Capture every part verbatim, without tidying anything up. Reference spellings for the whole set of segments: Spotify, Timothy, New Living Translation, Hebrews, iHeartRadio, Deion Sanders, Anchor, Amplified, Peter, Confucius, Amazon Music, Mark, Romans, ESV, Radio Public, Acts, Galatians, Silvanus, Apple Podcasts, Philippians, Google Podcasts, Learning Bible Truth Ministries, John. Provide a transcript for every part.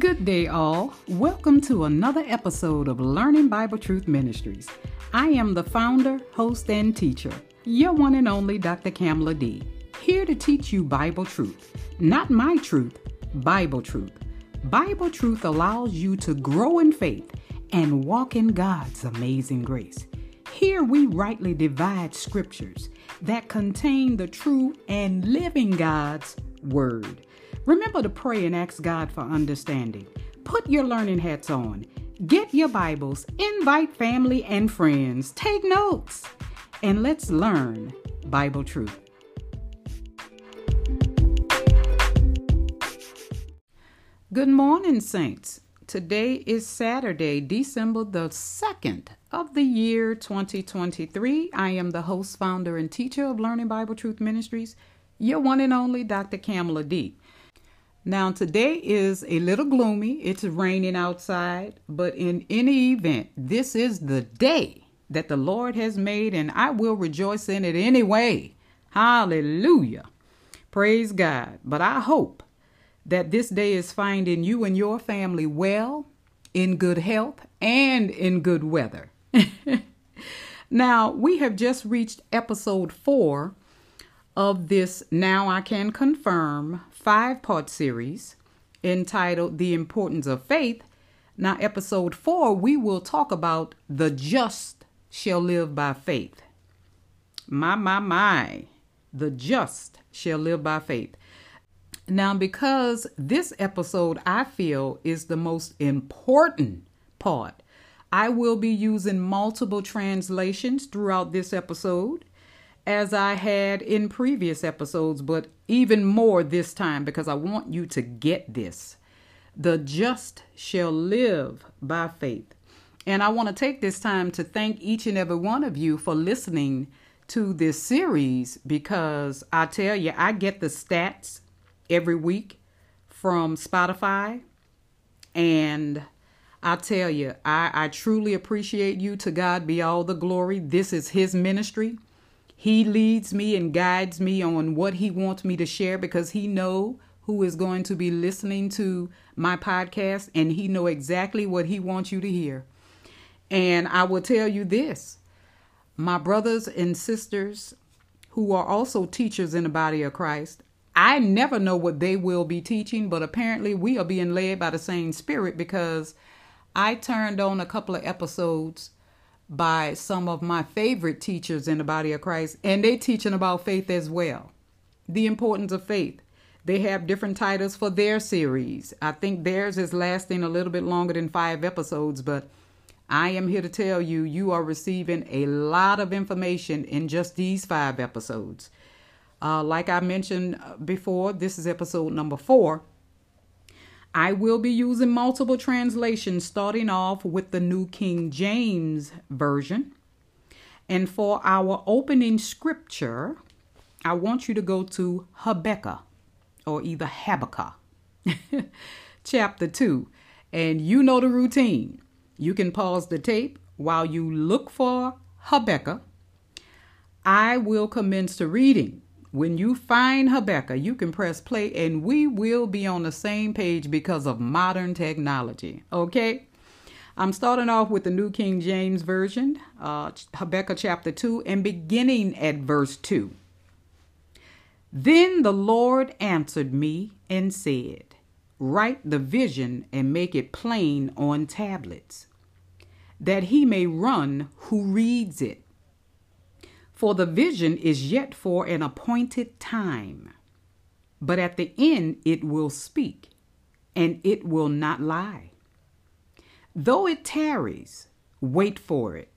Good day, all. Welcome to another episode of Learning Bible Truth Ministries. I am the founder, host, and teacher, your one and only Doctor Camale D, here to teach you Bible truth. Not my truth, Bible truth. Bible truth allows you to grow in faith and walk in God's amazing grace. Here we rightly divide scriptures that contain the true and living God's word. Remember to pray and ask God for understanding. Put your learning hats on. Get your Bibles. Invite family and friends. Take notes. And let's learn Bible truth. Good morning, saints. Today is Saturday, December the second of the year twenty twenty-three. I am the host, founder, and teacher of Learning Bible Truth Ministries, your one and only Doctor Camale D. Now, today is a little gloomy. It's raining outside, but in any event, this is the day that the Lord has made, and I will rejoice in it anyway. Hallelujah. Praise God. But I hope that this day is finding you and your family well, in good health, and in good weather. Now, we have just reached episode four of this Now I Can Confirm five-part series entitled The Importance of Faith. Now, episode four, we will talk about the just shall live by faith. My, my, my. The just shall live by faith. Now, because this episode, I feel, is the most important part, I will be using multiple translations throughout this episode, as I had in previous episodes, but even more this time, because I want you to get this. The just shall live by faith. And I want to take this time to thank each and every one of you for listening to this series, because I tell you, I get the stats every week from Spotify. And I tell you, I, I truly appreciate you. To God be all the glory. This is His ministry. He leads me and guides me on what He wants me to share, because He know who is going to be listening to my podcast, and He know exactly what He wants you to hear. And I will tell you this, my brothers and sisters who are also teachers in the body of Christ, I never know what they will be teaching, but apparently we are being led by the same Spirit, because I turned on a couple of episodes by some of my favorite teachers in the body of Christ, and they teaching about faith as well. The importance of faith. They have different titles for their series. I think theirs is lasting a little bit longer than five episodes, but I am here to tell you, you are receiving a lot of information in just these five episodes. Uh, like I mentioned before, this is episode number four. I will be using multiple translations, starting off with the New King James Version. And for our opening scripture, I want you to go to Habakkuk, or either Habakkuk, chapter two. And you know the routine. You can pause the tape while you look for Habakkuk. I will commence the reading. When you find Habakkuk, you can press play, and we will be on the same page because of modern technology. Okay? I'm starting off with the New King James Version, uh, Habakkuk chapter two, and beginning at verse two. Then the Lord answered me and said, "Write the vision and make it plain on tablets, that he may run who reads it. For the vision is yet for an appointed time, but at the end it will speak, and it will not lie. Though it tarries, wait for it,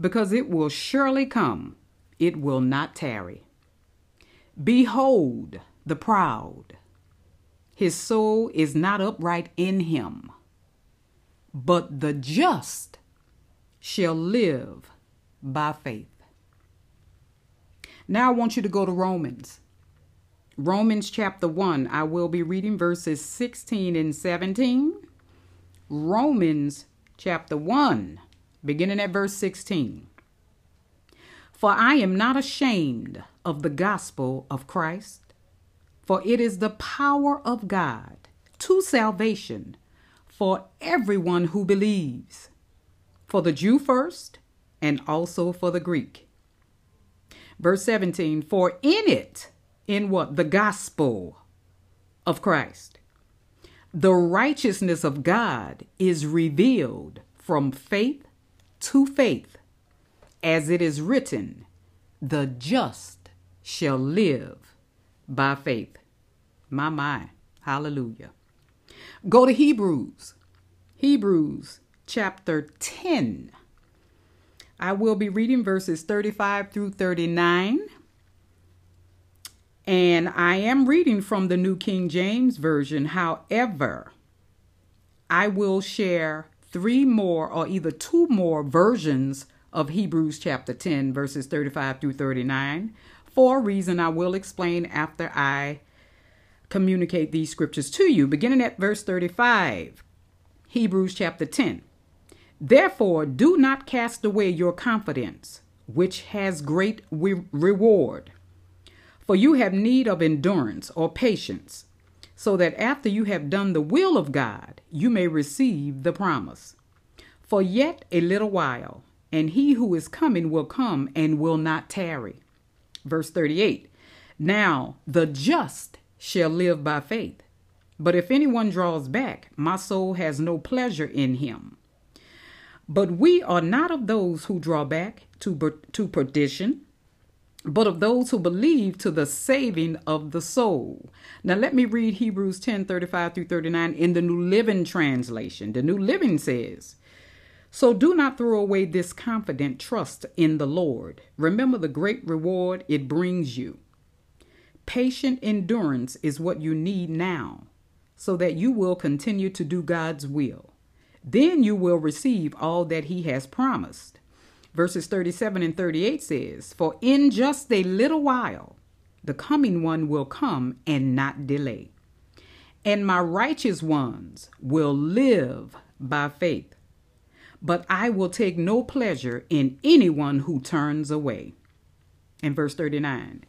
because it will surely come, it will not tarry. Behold the proud, his soul is not upright in him, but the just shall live by faith." Now I want you to go to Romans. Romans chapter one. I will be reading verses sixteen and seventeen. Romans chapter one, beginning at verse sixteen. "For I am not ashamed of the gospel of Christ, for it is the power of God to salvation for everyone who believes, for the Jew first, and also for the Greek. Verse seventeen, for in it, in what? The gospel of Christ, the righteousness of God is revealed from faith to faith, as it is written, the just shall live by faith. My, my, hallelujah. Go to Hebrews, Hebrews chapter ten. I will be reading verses thirty-five through thirty-nine. And I am reading from the New King James Version. However, I will share three more or either two more versions of Hebrews chapter ten, verses thirty-five through thirty-nine. For a reason I will explain after I communicate these scriptures to you. Beginning at verse thirty-five, Hebrews chapter ten. Therefore, do not cast away your confidence, which has great re- reward. For you have need of endurance or patience, so that after you have done the will of God, you may receive the promise. For yet a little while, and he who is coming will come and will not tarry. Verse thirty-eight. Now the just shall live by faith, but if anyone draws back, my soul has no pleasure in him. But we are not of those who draw back to, to perdition, but of those who believe to the saving of the soul. Now let me read Hebrews ten, thirty-five through thirty-nine in the New Living Translation. The New Living says, so do not throw away this confident trust in the Lord. Remember the great reward it brings you. Patient endurance is what you need now, so that you will continue to do God's will. Then you will receive all that he has promised. Verses thirty-seven and thirty-eight says, for in just a little while, the coming one will come and not delay. And my righteous ones will live by faith. But I will take no pleasure in anyone who turns away. And verse thirty-nine,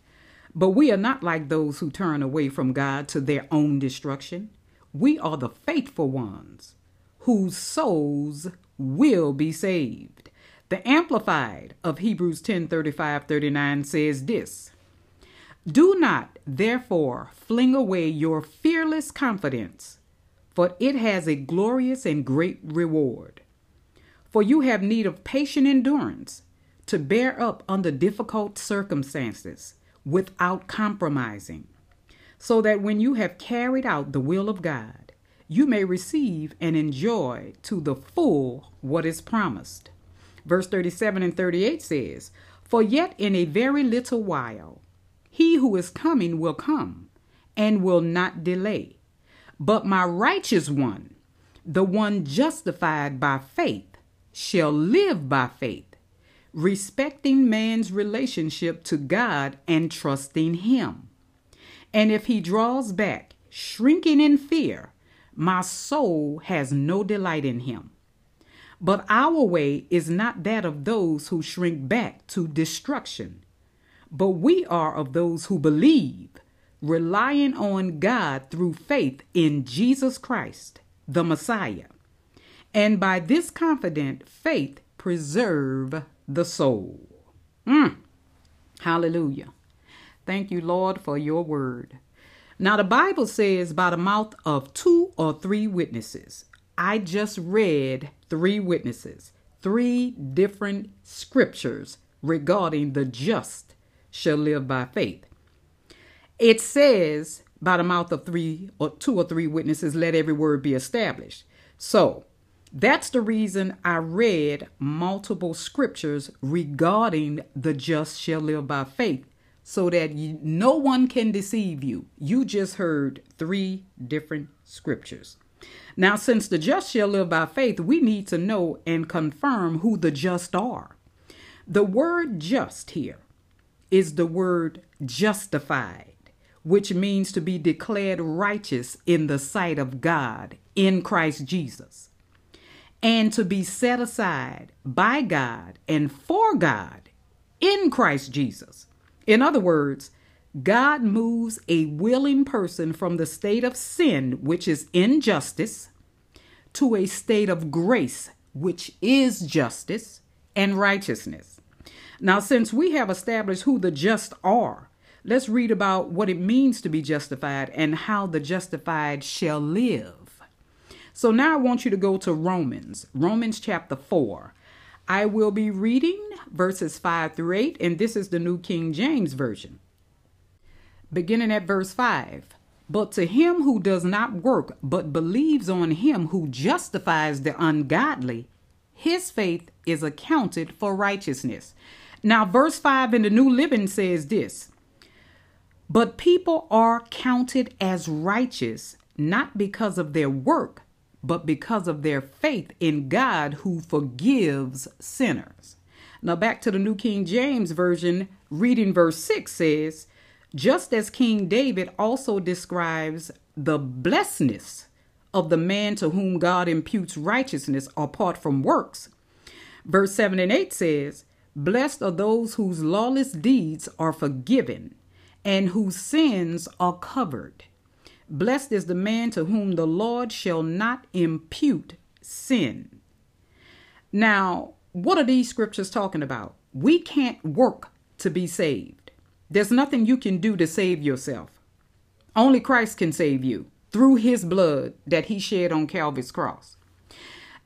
but we are not like those who turn away from God to their own destruction. We are the faithful ones, whose souls will be saved. The Amplified of Hebrews ten, thirty-five thirty-nine says this, do not therefore fling away your fearless confidence, for it has a glorious and great reward. For you have need of patient endurance to bear up under difficult circumstances without compromising, so that when you have carried out the will of God, you may receive and enjoy to the full what is promised. Verse thirty-seven and thirty-eight says, for yet in a very little while, he who is coming will come and will not delay. But my righteous one, the one justified by faith, shall live by faith, respecting man's relationship to God and trusting him. And if he draws back, shrinking in fear, my soul has no delight in him. But our way is not that of those who shrink back to destruction, but we are of those who believe, relying on God through faith in Jesus Christ, the Messiah. And by this confident faith, preserve the soul. Mm. Hallelujah. Thank you, Lord, for your word. Now, the Bible says by the mouth of two or three witnesses. I just read three witnesses, three different scriptures regarding the just shall live by faith. It says by the mouth of three or two or three witnesses, let every word be established. So that's the reason I read multiple scriptures regarding the just shall live by faith, so that you, no one can deceive you. You just heard three different scriptures. Now, since the just shall live by faith, we need to know and confirm who the just are. The word just here is the word justified, which means to be declared righteous in the sight of God in Christ Jesus, and to be set aside by God and for God in Christ Jesus. In other words, God moves a willing person from the state of sin, which is injustice, to a state of grace, which is justice and righteousness. Now, since we have established who the just are, let's read about what it means to be justified and how the justified shall live. So now I want you to go to Romans, Romans chapter four. I will be reading verses five through eight, and this is the New King James Version. Beginning at verse five, but to him who does not work, but believes on him who justifies the ungodly, his faith is accounted for righteousness. Now, verse five in the New Living says this, but people are counted as righteous, not because of their work, but because of their faith in God who forgives sinners. Now back to the New King James Version, reading verse six says, just as King David also describes the blessedness of the man to whom God imputes righteousness apart from works. Verse seven and eight says, blessed are those whose lawless deeds are forgiven and whose sins are covered. Blessed is the man to whom the Lord shall not impute sin. Now, what are these scriptures talking about? We can't work to be saved. There's nothing you can do to save yourself. Only Christ can save you through his blood that he shed on Calvary's cross.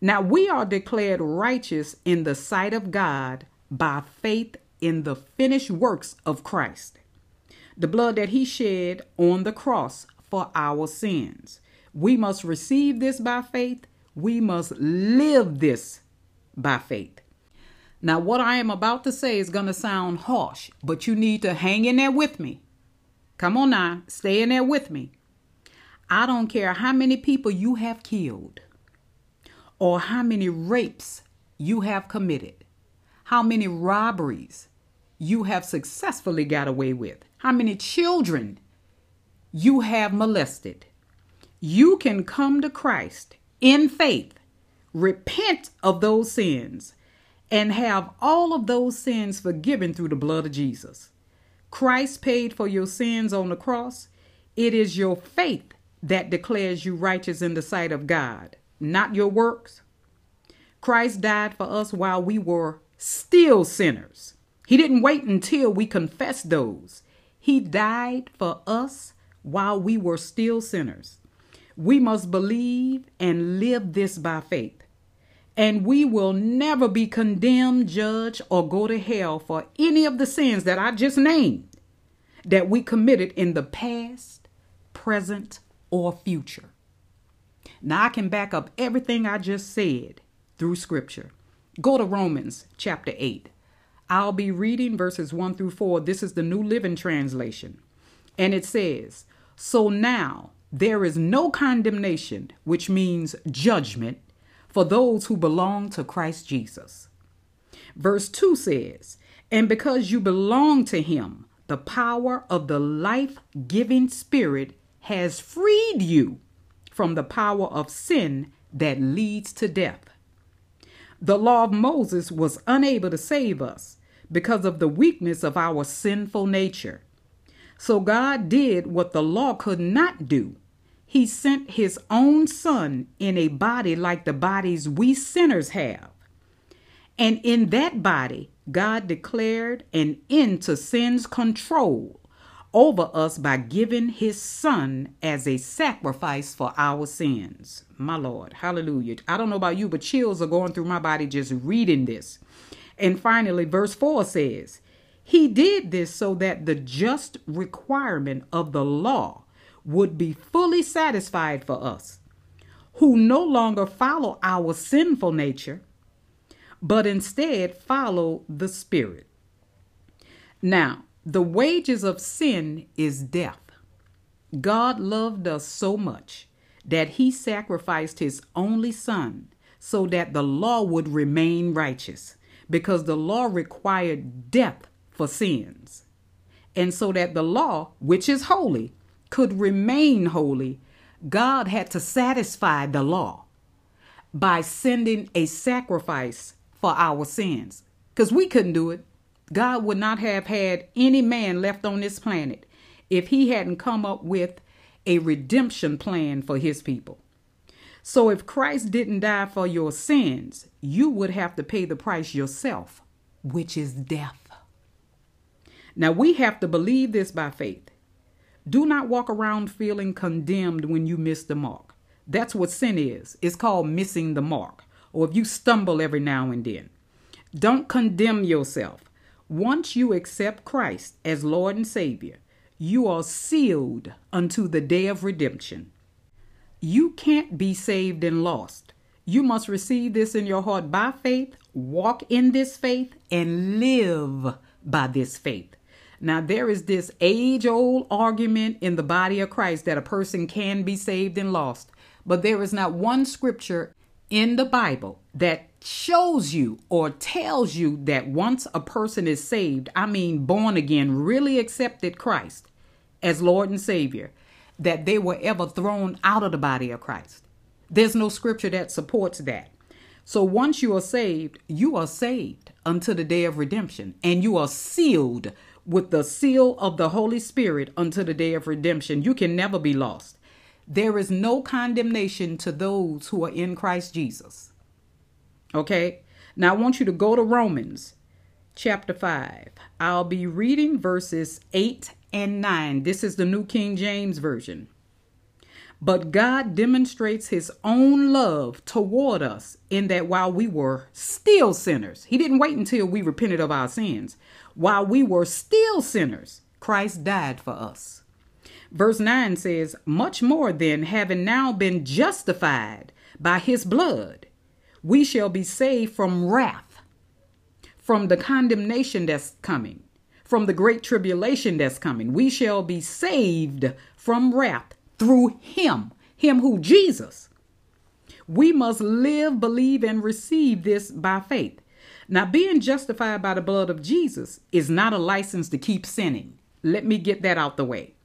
Now, we are declared righteous in the sight of God by faith in the finished works of Christ. The blood that he shed on the cross for our sins. We must receive this by faith. We must live this by faith. Now, what I am about to say is going to sound harsh, but you need to hang in there with me. Come on now, stay in there with me. I don't care how many people you have killed or how many rapes you have committed, how many robberies you have successfully got away with, how many children you have molested. You can come to Christ in faith, repent of those sins, and have all of those sins forgiven through the blood of Jesus. Christ paid for your sins on the cross. It is your faith that declares you righteous in the sight of God, not your works. Christ died for us while we were still sinners. He didn't wait until we confessed those. He died for us while we were still sinners. We must believe and live this by faith. And we will never be condemned, judged, or go to hell for any of the sins that I just named that we committed in the past, present, or future. Now I can back up everything I just said through scripture. Go to Romans chapter eight. I'll be reading verses one through four. This is the New Living Translation. And it says, so now there is no condemnation, which means judgment, for those who belong to Christ Jesus. Verse two says, and because you belong to him, the power of the life-giving Spirit has freed you from the power of sin that leads to death. The law of Moses was unable to save us because of the weakness of our sinful nature. So God did what the law could not do. He sent his own son in a body like the bodies we sinners have. And in that body, God declared an end to sin's control over us by giving his son as a sacrifice for our sins. My Lord, hallelujah. I don't know about you, but chills are going through my body just reading this. And finally, verse four says, he did this so that the just requirement of the law would be fully satisfied for us, who no longer follow our sinful nature, but instead follow the Spirit. Now, the wages of sin is death. God loved us so much that he sacrificed his only son so that the law would remain righteous, because the law required death for sins, and so that the law, which is holy, could remain holy, God had to satisfy the law by sending a sacrifice for our sins, because we couldn't do it. God would not have had any man left on this planet if he hadn't come up with a redemption plan for his people. So if Christ didn't die for your sins, you would have to pay the price yourself, which is death. Now we have to believe this by faith. Do not walk around feeling condemned when you miss the mark. That's what sin is. It's called missing the mark. Or if you stumble every now and then. Don't condemn yourself. Once you accept Christ as Lord and Savior, you are sealed unto the day of redemption. You can't be saved and lost. You must receive this in your heart by faith, walk in this faith, and live by this faith. Now, there is this age-old argument in the body of Christ that a person can be saved and lost, but there is not one scripture in the Bible that shows you or tells you that once a person is saved, I mean born again, really accepted Christ as Lord and Savior, that they were ever thrown out of the body of Christ. There's no scripture that supports that. So once you are saved, you are saved until the day of redemption, and you are sealed with the seal of the Holy Spirit until the day of redemption. You can never be lost. There is no condemnation to those who are in Christ Jesus. Okay, now I want you to go to Romans chapter five. I'll be reading verses eight and nine. This is the New King James Version. But God demonstrates his own love toward us in that while we were still sinners, he didn't wait until we repented of our sins. While we were still sinners, Christ died for us. Verse nine says, much more then, having now been justified by his blood, we shall be saved from wrath, from the condemnation that's coming, from the great tribulation that's coming. We shall be saved from wrath through him, him who Jesus. We must live, believe, and receive this by faith. Now, being justified by the blood of Jesus is not a license to keep sinning. Let me get that out the way.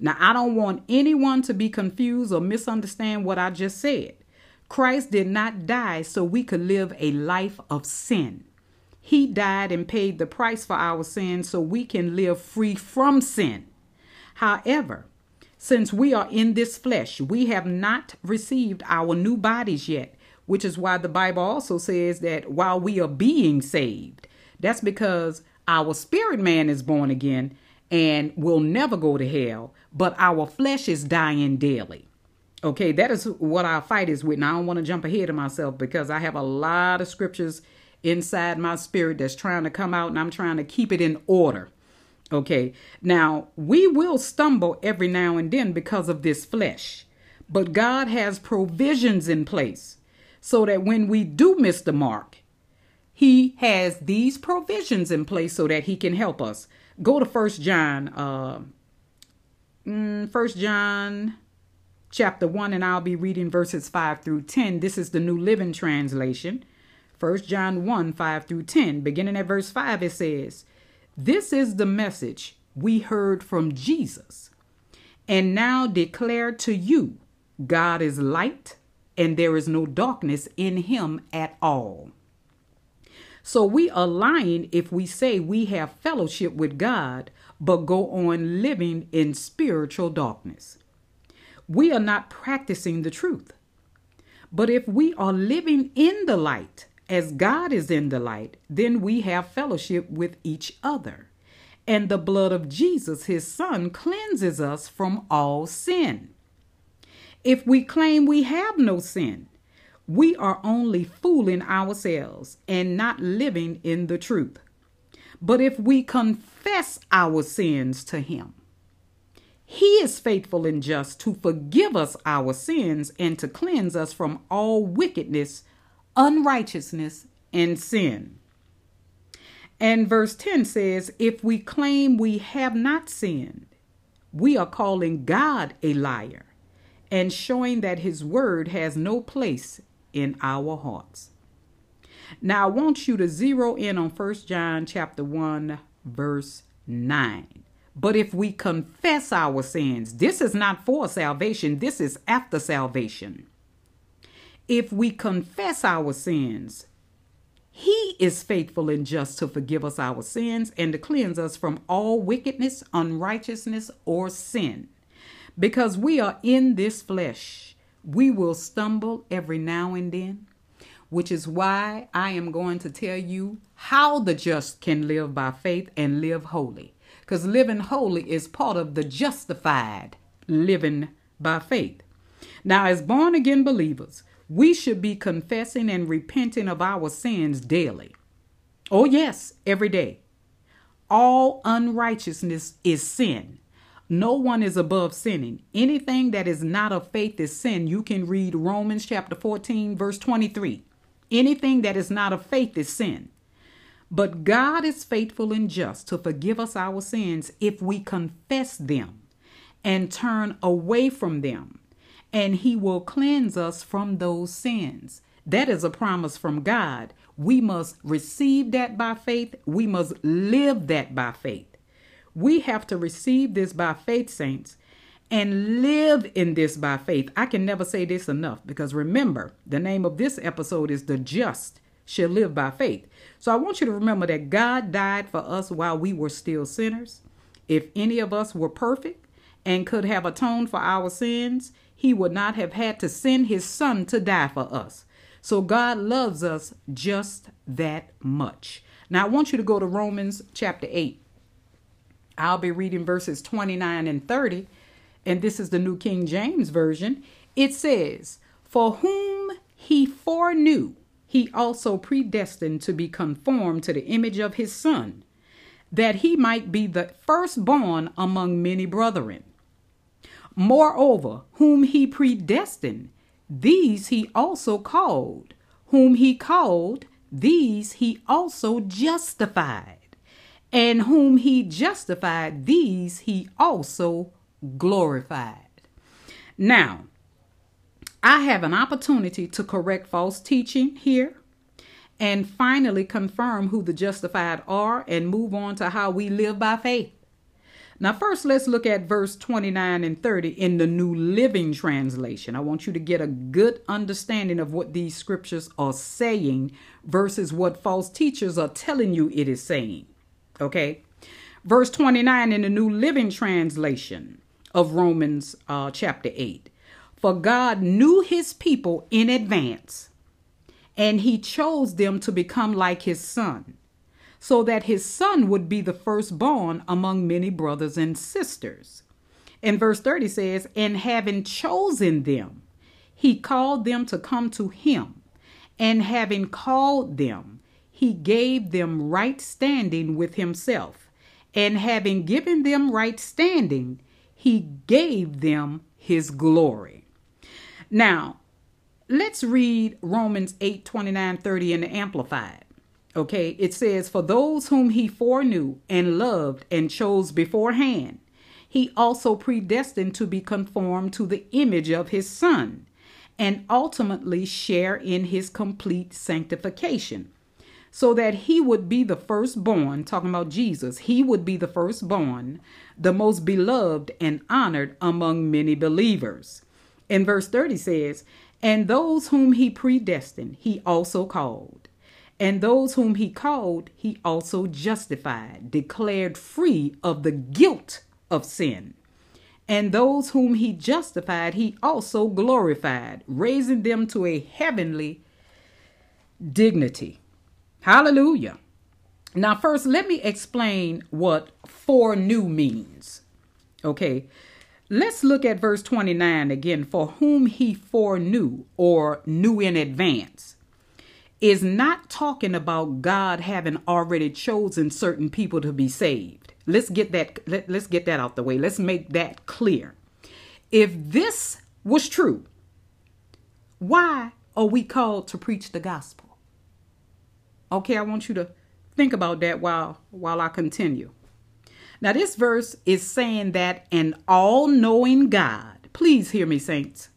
Now, I don't want anyone to be confused or misunderstand what I just said. Christ did not die so we could live a life of sin. He died and paid the price for our sins so we can live free from sin. However, since we are in this flesh, we have not received our new bodies yet, which is why the Bible also says that while we are being saved, that's because our spirit man is born again and will never go to hell, but our flesh is dying daily. Okay, that is what our fight is with. And I don't want to jump ahead of myself because I have a lot of scriptures inside my spirit that's trying to come out and I'm trying to keep it in order. Okay, now we will stumble every now and then because of this flesh, but God has provisions in place so that when we do miss the mark, he has these provisions in place so that he can help us. Go to First John, uh, First John... chapter one, and I'll be reading verses five through ten. This is the New Living Translation. First John one, five through ten. Beginning at verse five, it says, this is the message we heard from Jesus and now declare to you, God is light and there is no darkness in him at all. So we are lying if we say we have fellowship with God, but go on living in spiritual darkness. We are not practicing the truth. But if we are living in the light as God is in the light, then we have fellowship with each other. And the blood of Jesus, his son, cleanses us from all sin. If we claim we have no sin, we are only fooling ourselves and not living in the truth. But if we confess our sins to him, he is faithful and just to forgive us our sins and to cleanse us from all wickedness, unrighteousness, and sin. And verse ten says, if we claim we have not sinned, we are calling God a liar and showing that his word has no place in our hearts. Now I want you to zero in on First John chapter one, verse nine. But if we confess our sins, this is not for salvation. This is after salvation. If we confess our sins, he is faithful and just to forgive us our sins and to cleanse us from all wickedness, unrighteousness, or sin. Because we are in this flesh, We will stumble every now and then, which is why I am going to tell you how the just can live by faith and live holy. Because living holy is part of the justified living by faith. Now, as born-again believers, we should be confessing and repenting of our sins daily. Oh, yes, every day. All unrighteousness is sin. No one is above sinning. Anything that is not of faith is sin. You can read Romans chapter fourteen, verse twenty-three. Anything that is not of faith is sin. But God is faithful and just to forgive us our sins if we confess them and turn away from them. And he will cleanse us from those sins. That is a promise from God. We must receive that by faith. We must live that by faith. We have to receive this by faith, saints, and live in this by faith. I can never say this enough, because remember, the name of this episode is The Just Shall Live by Faith. So I want you to remember that God died for us while we were still sinners. If any of us were perfect and could have atoned for our sins, he would not have had to send his son to die for us. So God loves us just that much. Now I want you to go to Romans chapter eight. I'll be reading verses twenty-nine and thirty, and this is the New King James Version. It says, "For whom he foreknew, he also predestined to be conformed to the image of his Son, that he might be the firstborn among many brethren. Moreover, whom he predestined, these he also called. Whom he called, these he also justified. And whom he justified, these he also glorified." Now, I have an opportunity to correct false teaching here and finally confirm who the justified are and move on to how we live by faith. Now, first, let's look at verse twenty-nine and thirty in the New Living Translation. I want you to get a good understanding of what these scriptures are saying versus what false teachers are telling you it is saying. Okay, verse twenty-nine in the New Living Translation of Romans uh, chapter eight. "For God knew his people in advance, and he chose them to become like his son, so that his son would be the firstborn among many brothers and sisters." And verse thirty says, "And having chosen them, he called them to come to him, and having called them, he gave them right standing with himself, and having given them right standing, he gave them his glory." Now, let's read Romans eight, twenty-nine, thirty in the Amplified. Okay, it says, "For those whom he foreknew and loved and chose beforehand, he also predestined to be conformed to the image of his Son, and ultimately share in his complete sanctification, so that he would be the firstborn," talking about Jesus, "he would be the firstborn, the most beloved and honored among many believers." And verse thirty says, "And those whom he predestined, he also called. And those whom he called, he also justified," declared free of the guilt of sin. "And those whom he justified, he also glorified, raising them to a heavenly dignity." Hallelujah. Now, first, let me explain what foreknew means. Okay, let's look at verse twenty-nine again. "For whom he foreknew," or knew in advance, is not talking about God having already chosen certain people to be saved. Let's get that. Let, let's get that out the way. Let's make that clear. If this was true, why are we called to preach the gospel? Okay, I want you to think about that while while I continue. Now, this verse is saying that an all-knowing God, please hear me, saints,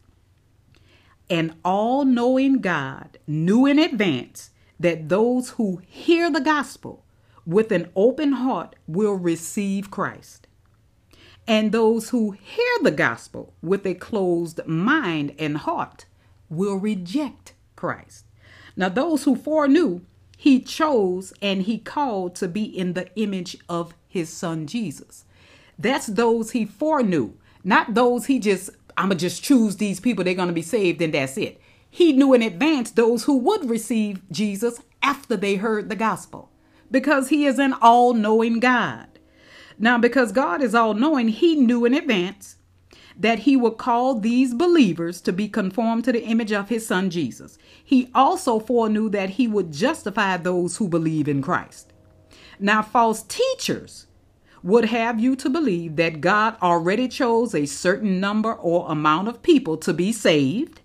an all-knowing God knew in advance that those who hear the gospel with an open heart will receive Christ, and those who hear the gospel with a closed mind and heart will reject Christ. Now, those who foreknew, he chose and he called to be in the image of his Son, Jesus. That's those he foreknew, not those he just I'm going to just choose these people. They're going to be saved and that's it. He knew in advance those who would receive Jesus after they heard the gospel, because he is an all-knowing God. Now, because God is all-knowing, he knew in advance that he would call these believers to be conformed to the image of his son, Jesus. He also foreknew that he would justify those who believe in Christ. Now, false teachers would have you to believe that God already chose a certain number or amount of people to be saved.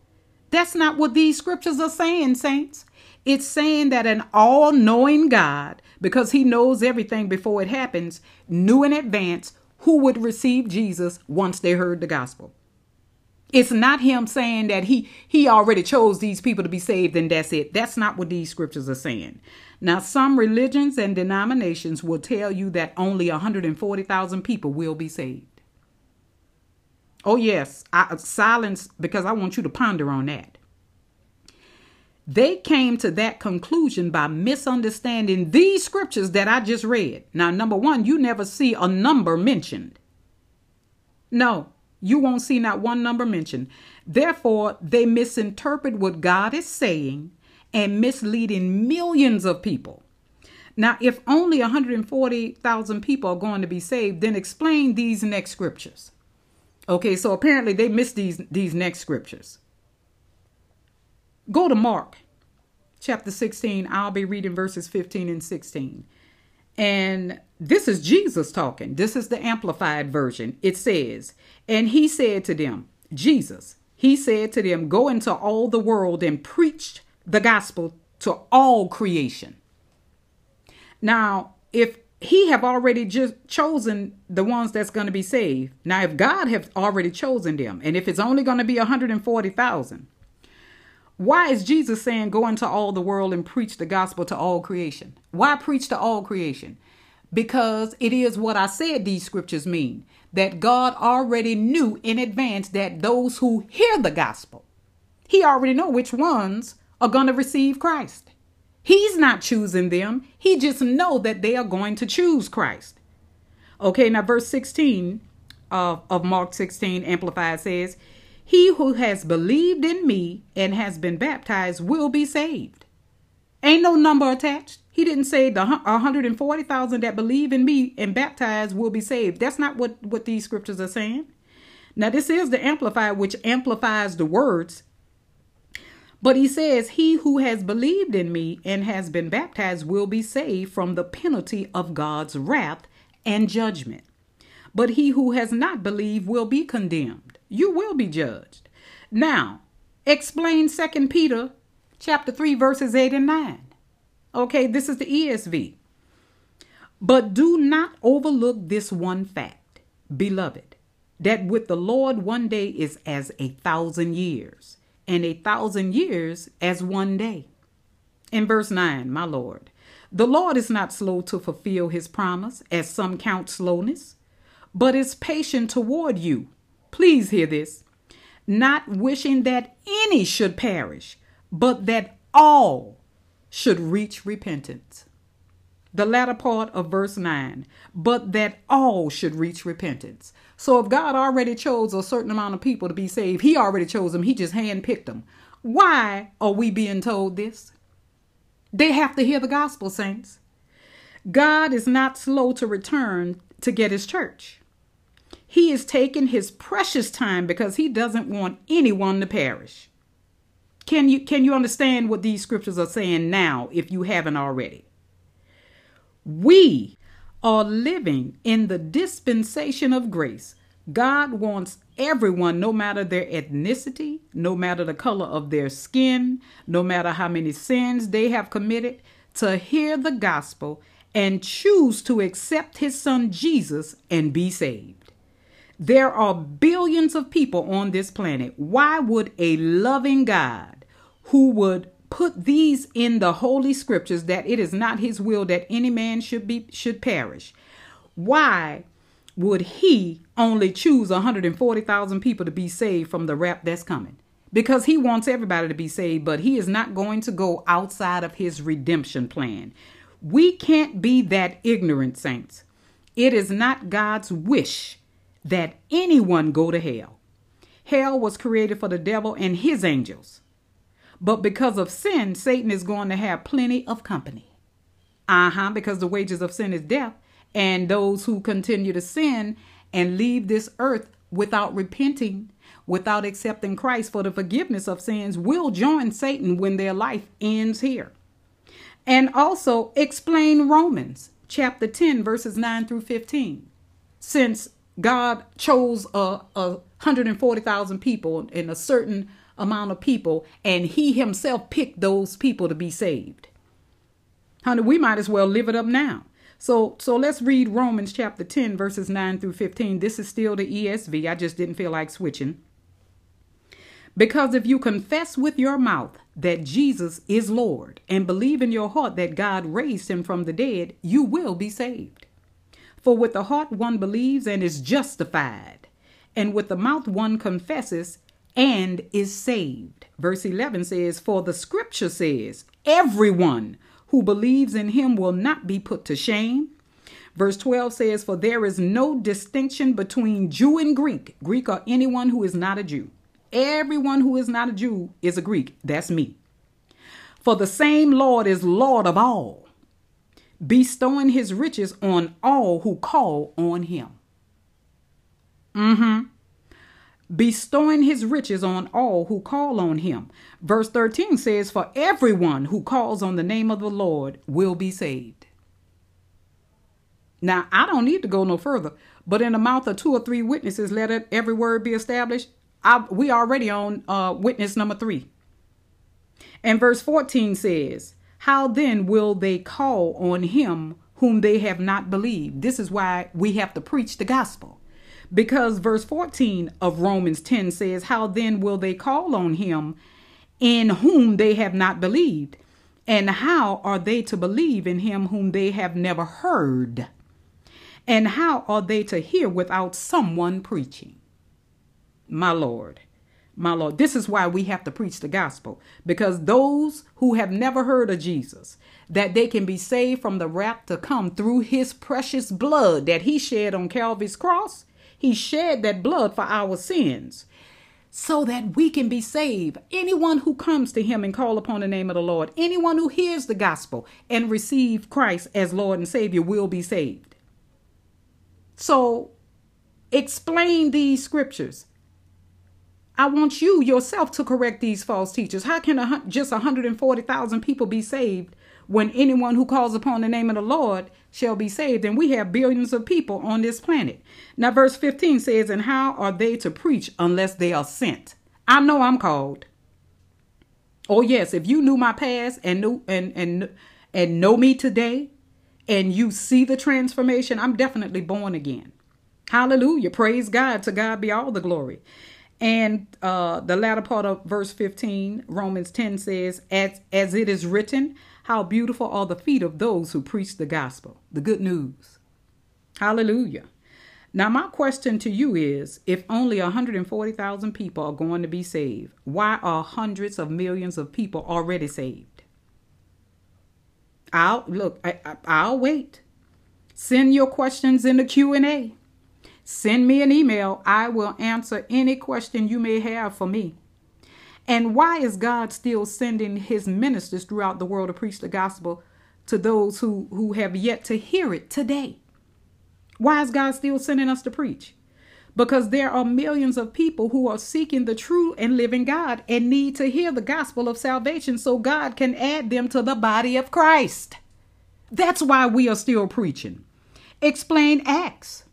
That's not what these scriptures are saying, saints. It's saying that an all-knowing God, because he knows everything before it happens, knew in advance who would receive Jesus once they heard the gospel. It's not him saying that he, he already chose these people to be saved and that's it. That's not what these scriptures are saying. Now, some religions and denominations will tell you that only one hundred forty thousand people will be saved. Oh, yes. I, silence, because I want you to ponder on that. They came to that conclusion by misunderstanding these scriptures that I just read. Now, number one, you never see a number mentioned. No, you won't see not one number mentioned. Therefore, they misinterpret what God is saying and misleading millions of people. Now, if only one hundred forty thousand people are going to be saved, then explain these next scriptures. Okay, so apparently they missed these, these next scriptures. Go to Mark chapter sixteen. I'll be reading verses fifteen and sixteen. And this is Jesus talking. This is the Amplified version. It says, and he said to them, Jesus, he said to them, go into all the world and preach the gospel to all creation. Now, if he have already just chosen the ones that's going to be saved. Now, if God have already chosen them, and if it's only going to be one hundred forty thousand, why is Jesus saying go into all the world and preach the gospel to all creation? Why preach to all creation? Because it is what I said these scriptures mean, that God already knew in advance that those who hear the gospel, he already know which ones are going to receive Christ. He's not choosing them. He just know that they are going to choose Christ. Okay, now verse sixteen of, of Mark sixteen Amplified says, he who has believed in me and has been baptized will be saved. Ain't no number attached. He didn't say the one hundred forty thousand that believe in me and baptized will be saved. That's not what, what these scriptures are saying. Now, this is the Amplified, which amplifies the words. But he says, he who has believed in me and has been baptized will be saved from the penalty of God's wrath and judgment. But he who has not believed will be condemned. You will be judged. Now, explain Second Peter chapter three, verses eight and nine. Okay, this is the E S V. But do not overlook this one fact, beloved, that with the Lord one day is as a thousand years, and a thousand years as one day. In verse nine, my Lord, the Lord is not slow to fulfill his promise, as some count slowness, but is patient toward you. Please hear this, not wishing that any should perish, but that all should reach repentance. The latter part of verse nine, but that all should reach repentance. So if God already chose a certain amount of people to be saved, he already chose them. He just handpicked them. Why are we being told this? They have to hear the gospel, saints. God is not slow to return to get his church. He is taking his precious time because he doesn't want anyone to perish. Can you, can you understand what these scriptures are saying now if you haven't already? We are living in the dispensation of grace. God wants everyone, no matter their ethnicity, no matter the color of their skin, no matter how many sins they have committed, to hear the gospel and choose to accept his son Jesus and be saved. There are billions of people on this planet. Why would a loving God who would put these in the holy scriptures that it is not his will that any man should be should perish? Why would he only choose one hundred forty thousand people to be saved from the wrath that's coming? Because he wants everybody to be saved, but he is not going to go outside of his redemption plan. We can't be that ignorant, saints. It is not God's wish that anyone go to hell. Hell was created for the devil and his angels. But because of sin, Satan is going to have plenty of company. Uh-huh, because the wages of sin is death. And those who continue to sin and leave this earth without repenting, without accepting Christ for the forgiveness of sins, will join Satan when their life ends here. And also explain Romans chapter ten, verses nine through fifteen. Since God chose a, a one hundred forty thousand people in a certain amount of people, and he himself picked those people to be saved. Honey, we might as well live it up now. So, so let's read Romans chapter ten, verses nine through fifteen. This is still the E S V. I just didn't feel like switching. Because if you confess with your mouth that Jesus is Lord and believe in your heart that God raised him from the dead, you will be saved. For with the heart one believes and is justified, and with the mouth one confesses and is saved. Verse eleven says, for the scripture says, everyone who believes in him will not be put to shame. Verse twelve says, for there is no distinction between Jew and Greek, Greek or anyone who is not a Jew. Everyone who is not a Jew is a Greek. That's me. For the same Lord is Lord of all, bestowing his riches on all who call on him. Mm-hmm. Bestowing his riches on all who call on him. Verse thirteen says, for everyone who calls on the name of the Lord will be saved. Now, I don't need to go no further, but in the mouth of two or three witnesses, let it, every word be established. I, we already on uh, witness number three. And verse fourteen says, how then will they call on him whom they have not believed? This is why we have to preach the gospel. Because verse fourteen of Romans ten says, how then will they call on him in whom they have not believed? And how are they to believe in him whom they have never heard? And how are they to hear without someone preaching? My Lord, my Lord, this is why we have to preach the gospel, because those who have never heard of Jesus, that they can be saved from the wrath to come through his precious blood that he shed on Calvary's cross. He shed that blood for our sins so that we can be saved. Anyone who comes to him and call upon the name of the Lord, anyone who hears the gospel and receive Christ as Lord and Savior will be saved. So explain these scriptures. I want you yourself to correct these false teachers. How can a, just one hundred forty thousand people be saved when anyone who calls upon the name of the Lord shall be saved? And we have billions of people on this planet. Now, verse fifteen says, and how are they to preach unless they are sent? I know I'm called. Oh, yes. If you knew my past and knew and and and know me today and you see the transformation, I'm definitely born again. Hallelujah. Praise God. To God be all the glory. And uh, the latter part of verse fifteen, Romans ten says, as, as it is written, how beautiful are the feet of those who preach the gospel, the good news. Hallelujah. Now, my question to you is, if only one hundred forty thousand people are going to be saved, why are hundreds of millions of people already saved? I'll look, I, I, I'll wait. Send your questions in the Q and A. Send me an email. I will answer any question you may have for me. And why is God still sending his ministers throughout the world to preach the gospel to those who, who have yet to hear it today? Why is God still sending us to preach? Because there are millions of people who are seeking the true and living God and need to hear the gospel of salvation so God can add them to the body of Christ. That's why we are still preaching. Explain Acts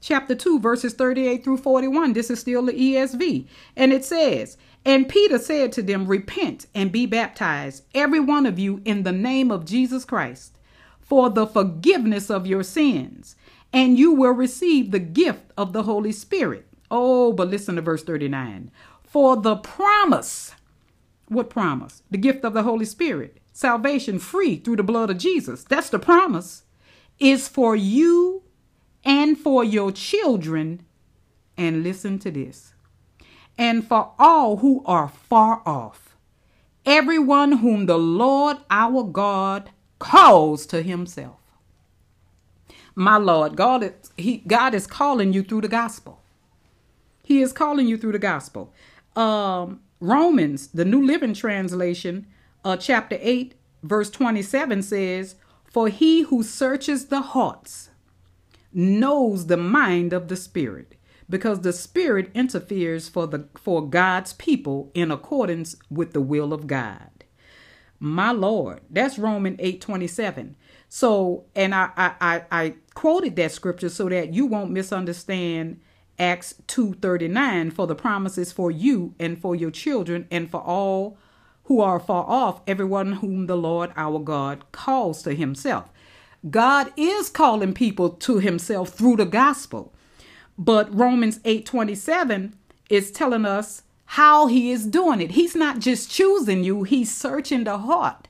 chapter two, verses thirty-eight through forty-one. This is still the E S V. And it says, and Peter said to them, repent and be baptized, every one of you, in the name of Jesus Christ, for the forgiveness of your sins, and you will receive the gift of the Holy Spirit. Oh, but listen to verse thirty-nine. For the promise. What promise? The gift of the Holy Spirit. Salvation free through the blood of Jesus. That's the promise. Is for you and for your children, and listen to this, and for all who are far off, everyone whom the Lord our God calls to himself. My Lord, God is, he, God is calling you through the gospel. He is calling you through the gospel. Um, Romans, the New Living Translation, uh, chapter eight, verse twenty-seven says, "For he who searches the hearts knows the mind of the Spirit, because the Spirit interferes for the for God's people in accordance with the will of God." My Lord, that's Romans eight twenty-seven. So, and I, I, I, I quoted that scripture so that you won't misunderstand Acts two thirty-nine, "For the promises for you and for your children and for all who are far off, everyone whom the Lord our God calls to himself." God is calling people to himself through the gospel. But Romans eight twenty-seven is telling us how he is doing it. He's not just choosing you. He's searching the heart.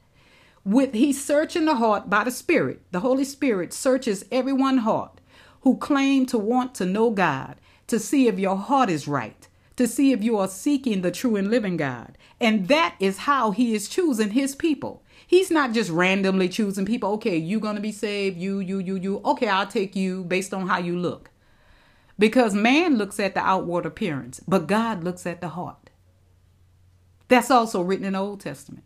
With he's searching the heart by the Spirit. The Holy Spirit searches everyone's heart who claim to want to know God, to see if your heart is right, to see if you are seeking the true and living God. And that is how he is choosing his people. He's not just randomly choosing people. Okay, you're going to be saved. You, you, you, you. Okay, I'll take you based on how you look. Because man looks at the outward appearance, but God looks at the heart. That's also written in the Old Testament.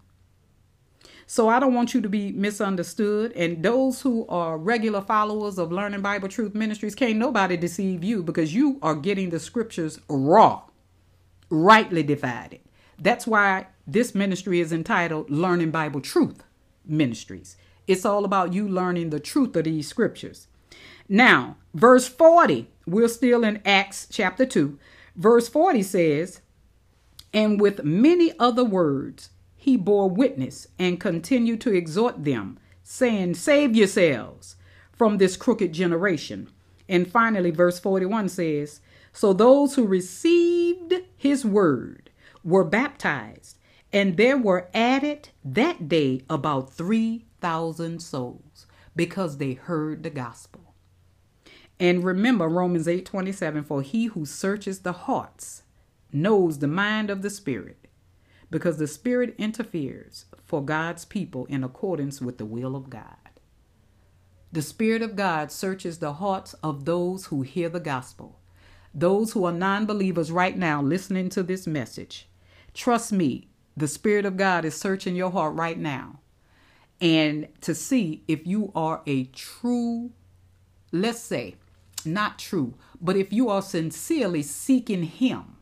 So I don't want you to be misunderstood. And those who are regular followers of Learning Bible Truth Ministries, can't nobody deceive you, because you are getting the scriptures raw, rightly divided. That's why this ministry is entitled Learning Bible Truth Ministries. It's all about you learning the truth of these scriptures. Now, verse forty, we're still in Acts chapter two. Verse forty says, "And with many other words, he bore witness and continued to exhort them, saying, save yourselves from this crooked generation." And finally, verse forty-one says, "So those who received his word were baptized, and there were added that day about three thousand souls," because they heard the gospel. And remember Romans eight twenty-seven, "For he who searches the hearts knows the mind of the Spirit, because the Spirit interferes for God's people in accordance with the will of God." The Spirit of God searches the hearts of those who hear the gospel. Those who are non-believers right now listening to this message, trust me, the Spirit of God is searching your heart right now, and to see if you are a true, let's say, not true, but if you are sincerely seeking him.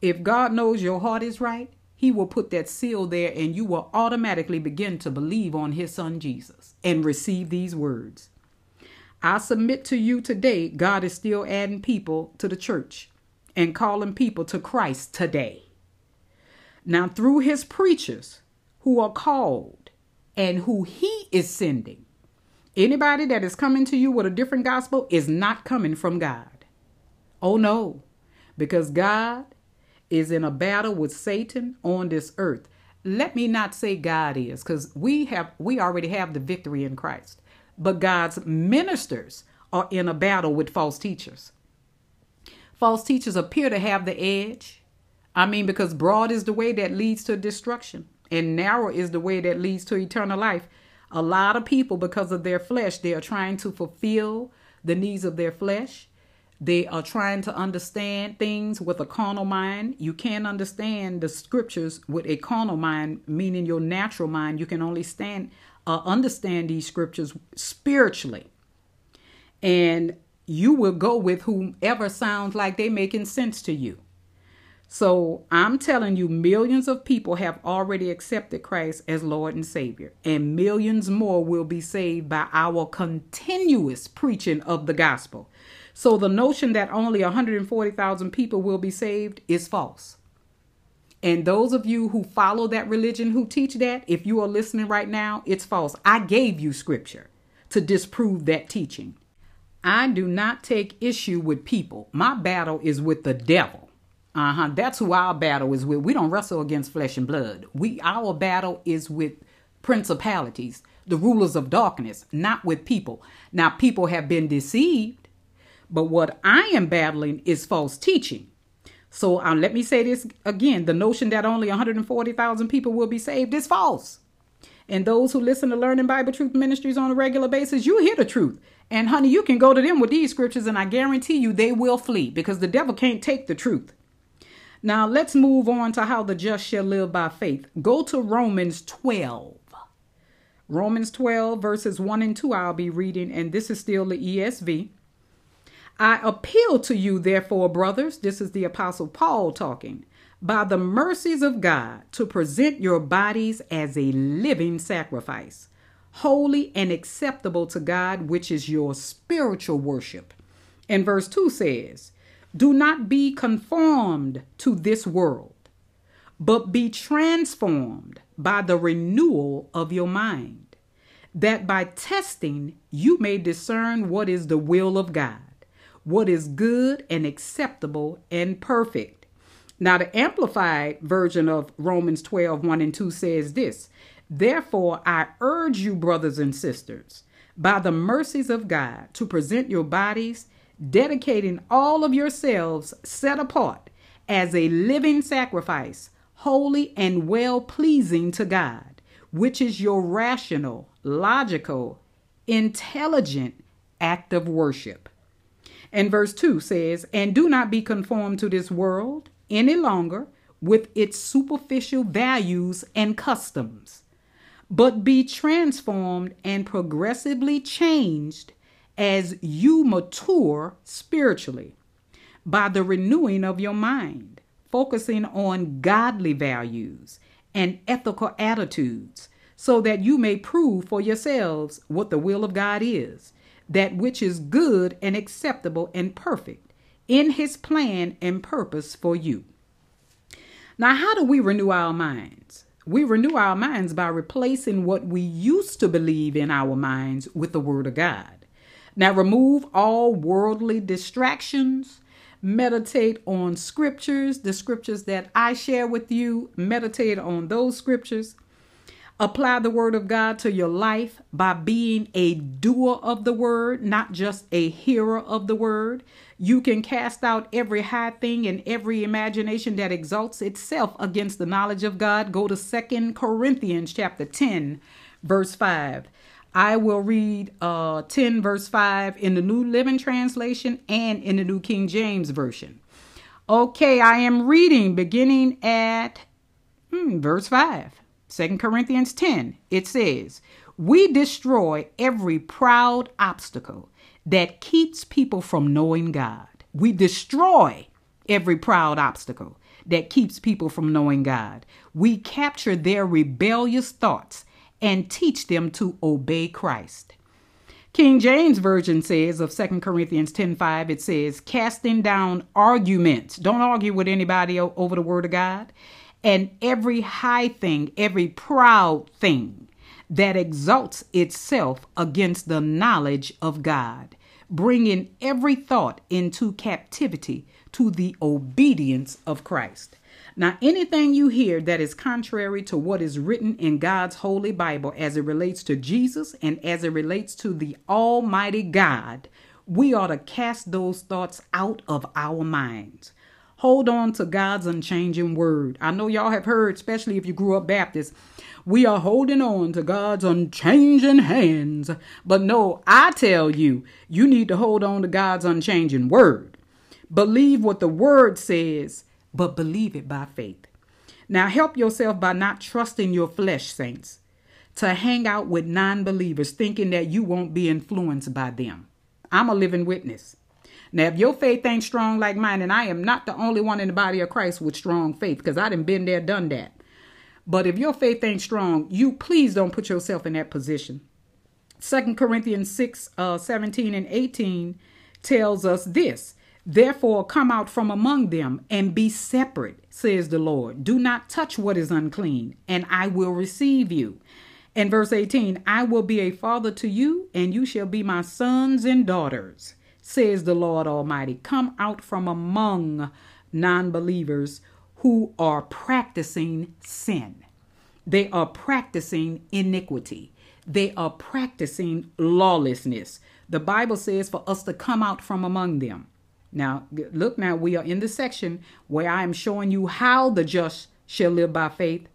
If God knows your heart is right, he will put that seal there, and you will automatically begin to believe on his son Jesus and receive these words. I submit to you today, God is still adding people to the church and calling people to Christ today. Now, through his preachers who are called and who he is sending, anybody that is coming to you with a different gospel is not coming from God. Oh, no, because God is in a battle with Satan on this earth. Let me not say God is, because we have we already have the victory in Christ. But God's ministers are in a battle with false teachers. False teachers appear to have the edge. I mean, because broad is the way that leads to destruction, and narrow is the way that leads to eternal life. A lot of people, because of their flesh, they are trying to fulfill the needs of their flesh. They are trying to understand things with a carnal mind. You can't understand the scriptures with a carnal mind, meaning your natural mind. You can only stand, uh, understand these scriptures spiritually. And you will go with whomever sounds like they making sense to you. So I'm telling you, millions of people have already accepted Christ as Lord and Savior, and millions more will be saved by our continuous preaching of the gospel. So the notion that only one hundred forty thousand people will be saved is false. And those of you who follow that religion, who teach that, if you are listening right now, it's false. I gave you scripture to disprove that teaching. I do not take issue with people. My battle is with the devil. Uh-huh. That's who our battle is with. We don't wrestle against flesh and blood. We, our battle is with principalities, the rulers of darkness, not with people. Now, people have been deceived. But what I am battling is false teaching. So um, let me say this again. The notion that only one hundred forty thousand people will be saved is false. And those who listen to Learning Bible Truth Ministries on a regular basis, you hear the truth. And honey, you can go to them with these scriptures and I guarantee you they will flee, because the devil can't take the truth. Now let's move on to how the just shall live by faith. Go to Romans twelve. Romans twelve verses one and two I'll be reading, and this is still the E S V. I appeal to you, therefore, brothers, this is the Apostle Paul talking, by the mercies of God, to present your bodies as a living sacrifice, holy and acceptable to God, which is your spiritual worship. And verse two says, do not be conformed to this world, but be transformed by the renewal of your mind, that by testing you may discern what is the will of God, what is good and acceptable and perfect. Now, the Amplified version of Romans twelve, one and two says this, therefore, I urge you, brothers and sisters, by the mercies of God, to present your bodies, dedicating all of yourselves set apart as a living sacrifice, holy and well-pleasing to God, which is your rational, logical, intelligent act of worship. And verse two says, and do not be conformed to this world any longer with its superficial values and customs, but be transformed and progressively changed as you mature spiritually by the renewing of your mind, focusing on godly values and ethical attitudes, so that you may prove for yourselves what the will of God is, that which is good and acceptable and perfect in his plan and purpose for you. Now, how do we renew our minds? We renew our minds by replacing what we used to believe in our minds with the Word of God. Now, remove all worldly distractions, meditate on scriptures, the scriptures that I share with you, meditate on those scriptures, apply the Word of God to your life by being a doer of the Word, not just a hearer of the Word. You can cast out every high thing and every imagination that exalts itself against the knowledge of God. Go to Second Corinthians chapter ten, verse five. I will read uh, ten verse five in the New Living Translation and in the New King James Version. Okay, I am reading beginning at hmm, verse five, Second Corinthians ten. It says, we destroy every proud obstacle that keeps people from knowing God. We destroy every proud obstacle that keeps people from knowing God. We capture their rebellious thoughts and teach them to obey Christ. King James Version says of Second Corinthians ten five, it says, casting down arguments. Don't argue with anybody o- over the Word of God. And every high thing, every proud thing that exalts itself against the knowledge of God, bringing every thought into captivity to the obedience of Christ. Now, anything you hear that is contrary to what is written in God's holy Bible as it relates to Jesus and as it relates to the Almighty God, we ought to cast those thoughts out of our minds. Hold on to God's unchanging word. I know y'all have heard, especially if you grew up Baptist, we are holding on to God's unchanging hands. But no, I tell you, you need to hold on to God's unchanging word. Believe what the word says, but believe it by faith. Now help yourself by not trusting your flesh, saints, to hang out with non-believers thinking that you won't be influenced by them. I'm a living witness. Now, if your faith ain't strong like mine, and I am not the only one in the body of Christ with strong faith, because I done been there, done that. But if your faith ain't strong, you please don't put yourself in that position. Second Corinthians six, uh, seventeen and eighteen tells us this. Therefore, come out from among them and be separate, says the Lord. Do not touch what is unclean, and I will receive you. And verse eighteen, I will be a father to you, and you shall be my sons and daughters, says the Lord Almighty. Come out from among non-believers who are practicing sin. They are practicing iniquity. They are practicing lawlessness. The Bible says for us to come out from among them. Now, look, now we are in the section where I am showing you how the just shall live by faith.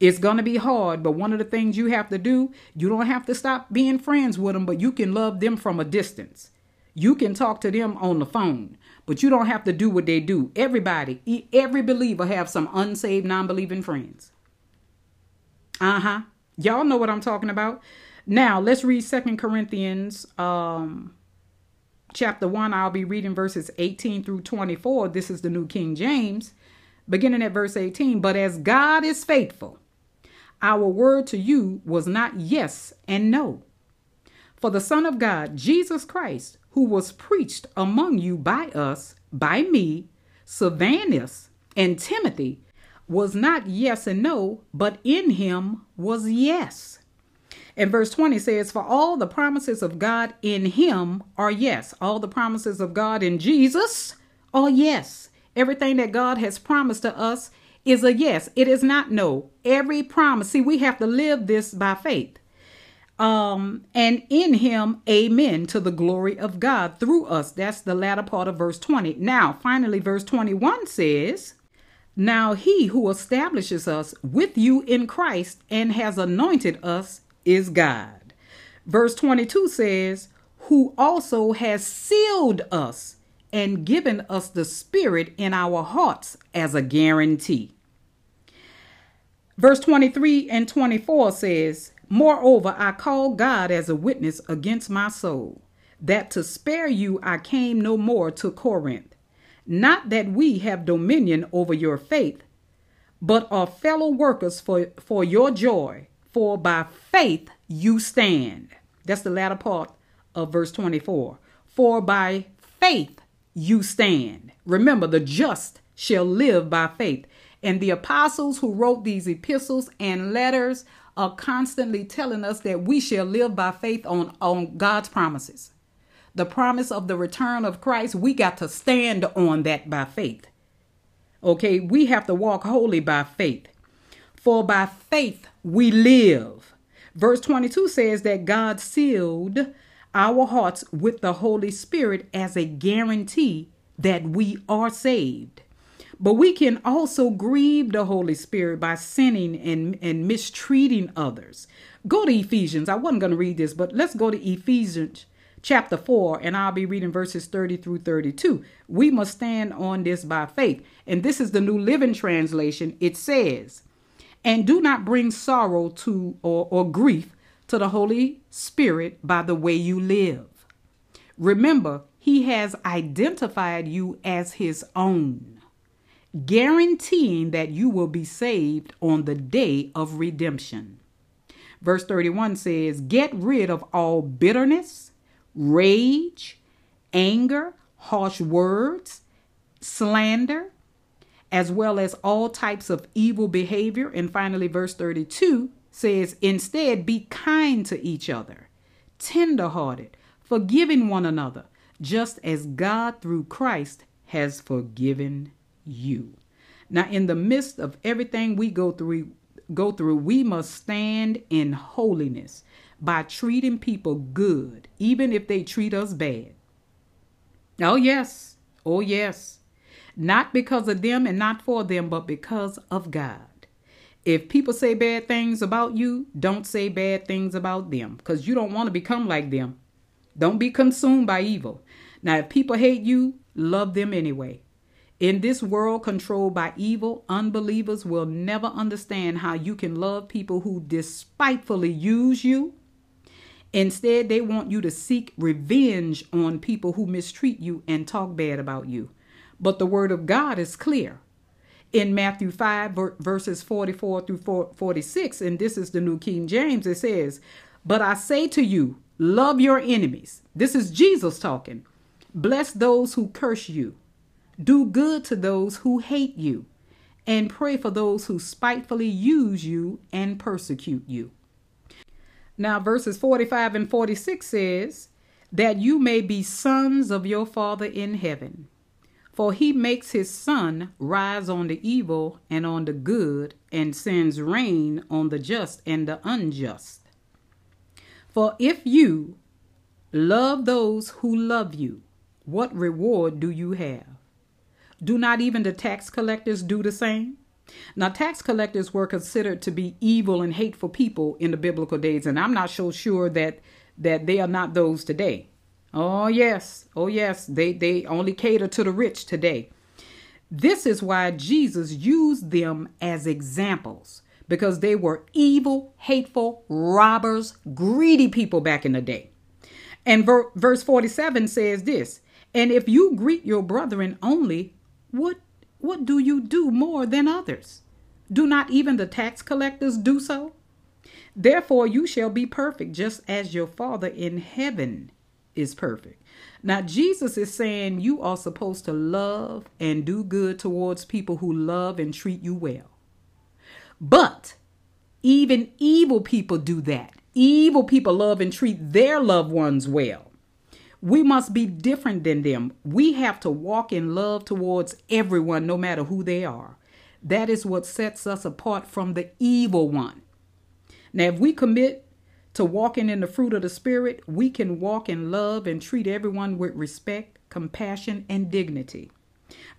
It's going to be hard, but one of the things you have to do, you don't have to stop being friends with them, but you can love them from a distance. You can talk to them on the phone, but you don't have to do what they do. Everybody, every believer have some unsaved, non-believing friends. Uh-huh. Y'all know what I'm talking about. Now, let's read Second Corinthians um, chapter one. I'll be reading verses eighteen through twenty-four. This is the New King James, beginning at verse eighteen. But as God is faithful, our word to you was not yes and no. For the Son of God, Jesus Christ, who was preached among you by us, by me, Silvanus, and Timothy, was not yes and no, but in him was yes. And verse twenty says, for all the promises of God in him are yes. All the promises of God in Jesus are yes. Everything that God has promised to us is a yes. It is not no. Every promise. See, we have to live this by faith. Um, and in him, amen, to the glory of God through us. That's the latter part of verse twenty. Now, finally, verse twenty-one says, now he who establishes us with you in Christ and has anointed us is God. Verse twenty-two says, who also has sealed us and given us the Spirit in our hearts as a guarantee. Verse twenty-three and twenty-four says, moreover, I call God as a witness against my soul, that to spare you I came no more to Corinth. Not that we have dominion over your faith, but are fellow workers for, for your joy. For by faith you stand. That's the latter part of verse twenty-four. For by faith you stand. Remember, the just shall live by faith. And the apostles who wrote these epistles and letters are constantly telling us that we shall live by faith on, on God's promises. The promise of the return of Christ, we got to stand on that by faith. Okay, we have to walk holy by faith. For by faith we live. Verse twenty-two says that God sealed our hearts with the Holy Spirit as a guarantee that we are saved. But we can also grieve the Holy Spirit by sinning and, and mistreating others. Go to Ephesians. I wasn't going to read this, but let's go to Ephesians chapter four, and I'll be reading verses thirty through thirty-two. We must stand on this by faith. And this is the New Living Translation. It says, and do not bring sorrow to or, or grief to the Holy Spirit by the way you live. Remember, he has identified you as his own, guaranteeing that you will be saved on the day of redemption. Verse thirty-one says, get rid of all bitterness, rage, anger, harsh words, slander, as well as all types of evil behavior. And finally, verse thirty-two says, instead, be kind to each other, tenderhearted, forgiving one another, just as God through Christ has forgiven you. Now, in the midst of everything we go through, go through, we must stand in holiness by treating people good, even if they treat us bad. Oh, yes. Oh, yes. Not because of them and not for them, but because of God. If people say bad things about you, don't say bad things about them, because you don't want to become like them. Don't be consumed by evil. Now, if people hate you, love them anyway. In this world controlled by evil, unbelievers will never understand how you can love people who despitefully use you. Instead, they want you to seek revenge on people who mistreat you and talk bad about you. But the word of God is clear in Matthew five, verses forty-four through forty-six. And this is the New King James. It says, but I say to you, love your enemies. This is Jesus talking. Bless those who curse you. Do good to those who hate you, and pray for those who spitefully use you and persecute you. Now, verses forty-five and forty-six says that you may be sons of your Father in heaven. For he makes his sun rise on the evil and on the good, and sends rain on the just and the unjust. For if you love those who love you, what reward do you have? Do not even the tax collectors do the same? Now, tax collectors were considered to be evil and hateful people in the biblical days, and I'm not so sure that that they are not those today. Oh, yes. Oh, yes. They, they only cater to the rich today. This is why Jesus used them as examples, because they were evil, hateful, robbers, greedy people back in the day. And ver- verse forty-seven says this, and if you greet your brethren only, what What do you do more than others? Do not even the tax collectors do so? Therefore, you shall be perfect just as your Father in heaven is perfect. Now, Jesus is saying you are supposed to love and do good towards people who love and treat you well. But even evil people do that. Evil people love and treat their loved ones well. We must be different than them. We have to walk in love towards everyone, no matter who they are. That is what sets us apart from the evil one. Now, if we commit to walking in the fruit of the Spirit, we can walk in love and treat everyone with respect, compassion, and dignity.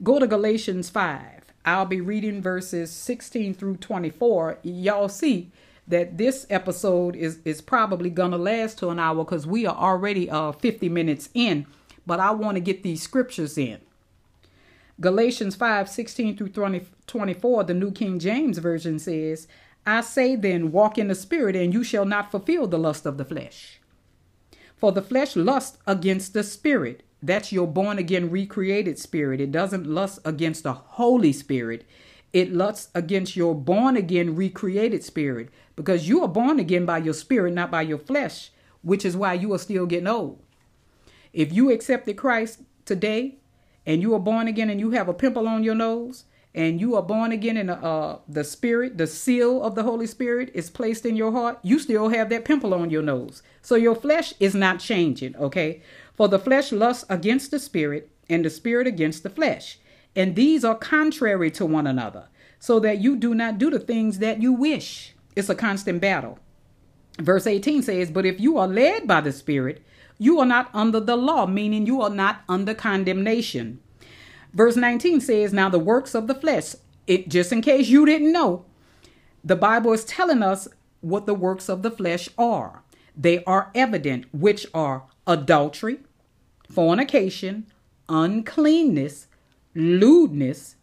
Go to Galatians five. I'll be reading verses sixteen through twenty-four. Y'all see that this episode is, is probably going to last to an hour because we are already uh, fifty minutes in, but I want to get these scriptures in. Galatians five, sixteen through twenty, twenty-four, the New King James Version says, I say then, walk in the Spirit, and you shall not fulfill the lust of the flesh. For the flesh lusts against the Spirit. That's your born again recreated spirit. It doesn't lust against the Holy Spirit. It lusts against your born again recreated spirit, because you are born again by your spirit, not by your flesh, which is why you are still getting old. If you accepted Christ today and you are born again and you have a pimple on your nose and you are born again in uh, the spirit, the seal of the Holy Spirit is placed in your heart, you still have that pimple on your nose. So your flesh is not changing. OK, for the flesh lusts against the Spirit and the Spirit against the flesh. And these are contrary to one another, so that you do not do the things that you wish. It's a constant battle. Verse eighteen says, but if you are led by the Spirit, you are not under the law, meaning you are not under condemnation. Verse nineteen says, now the works of the flesh, it, just in case you didn't know, the Bible is telling us what the works of the flesh are. They are evident, which are adultery, fornication, uncleanness, lewdness,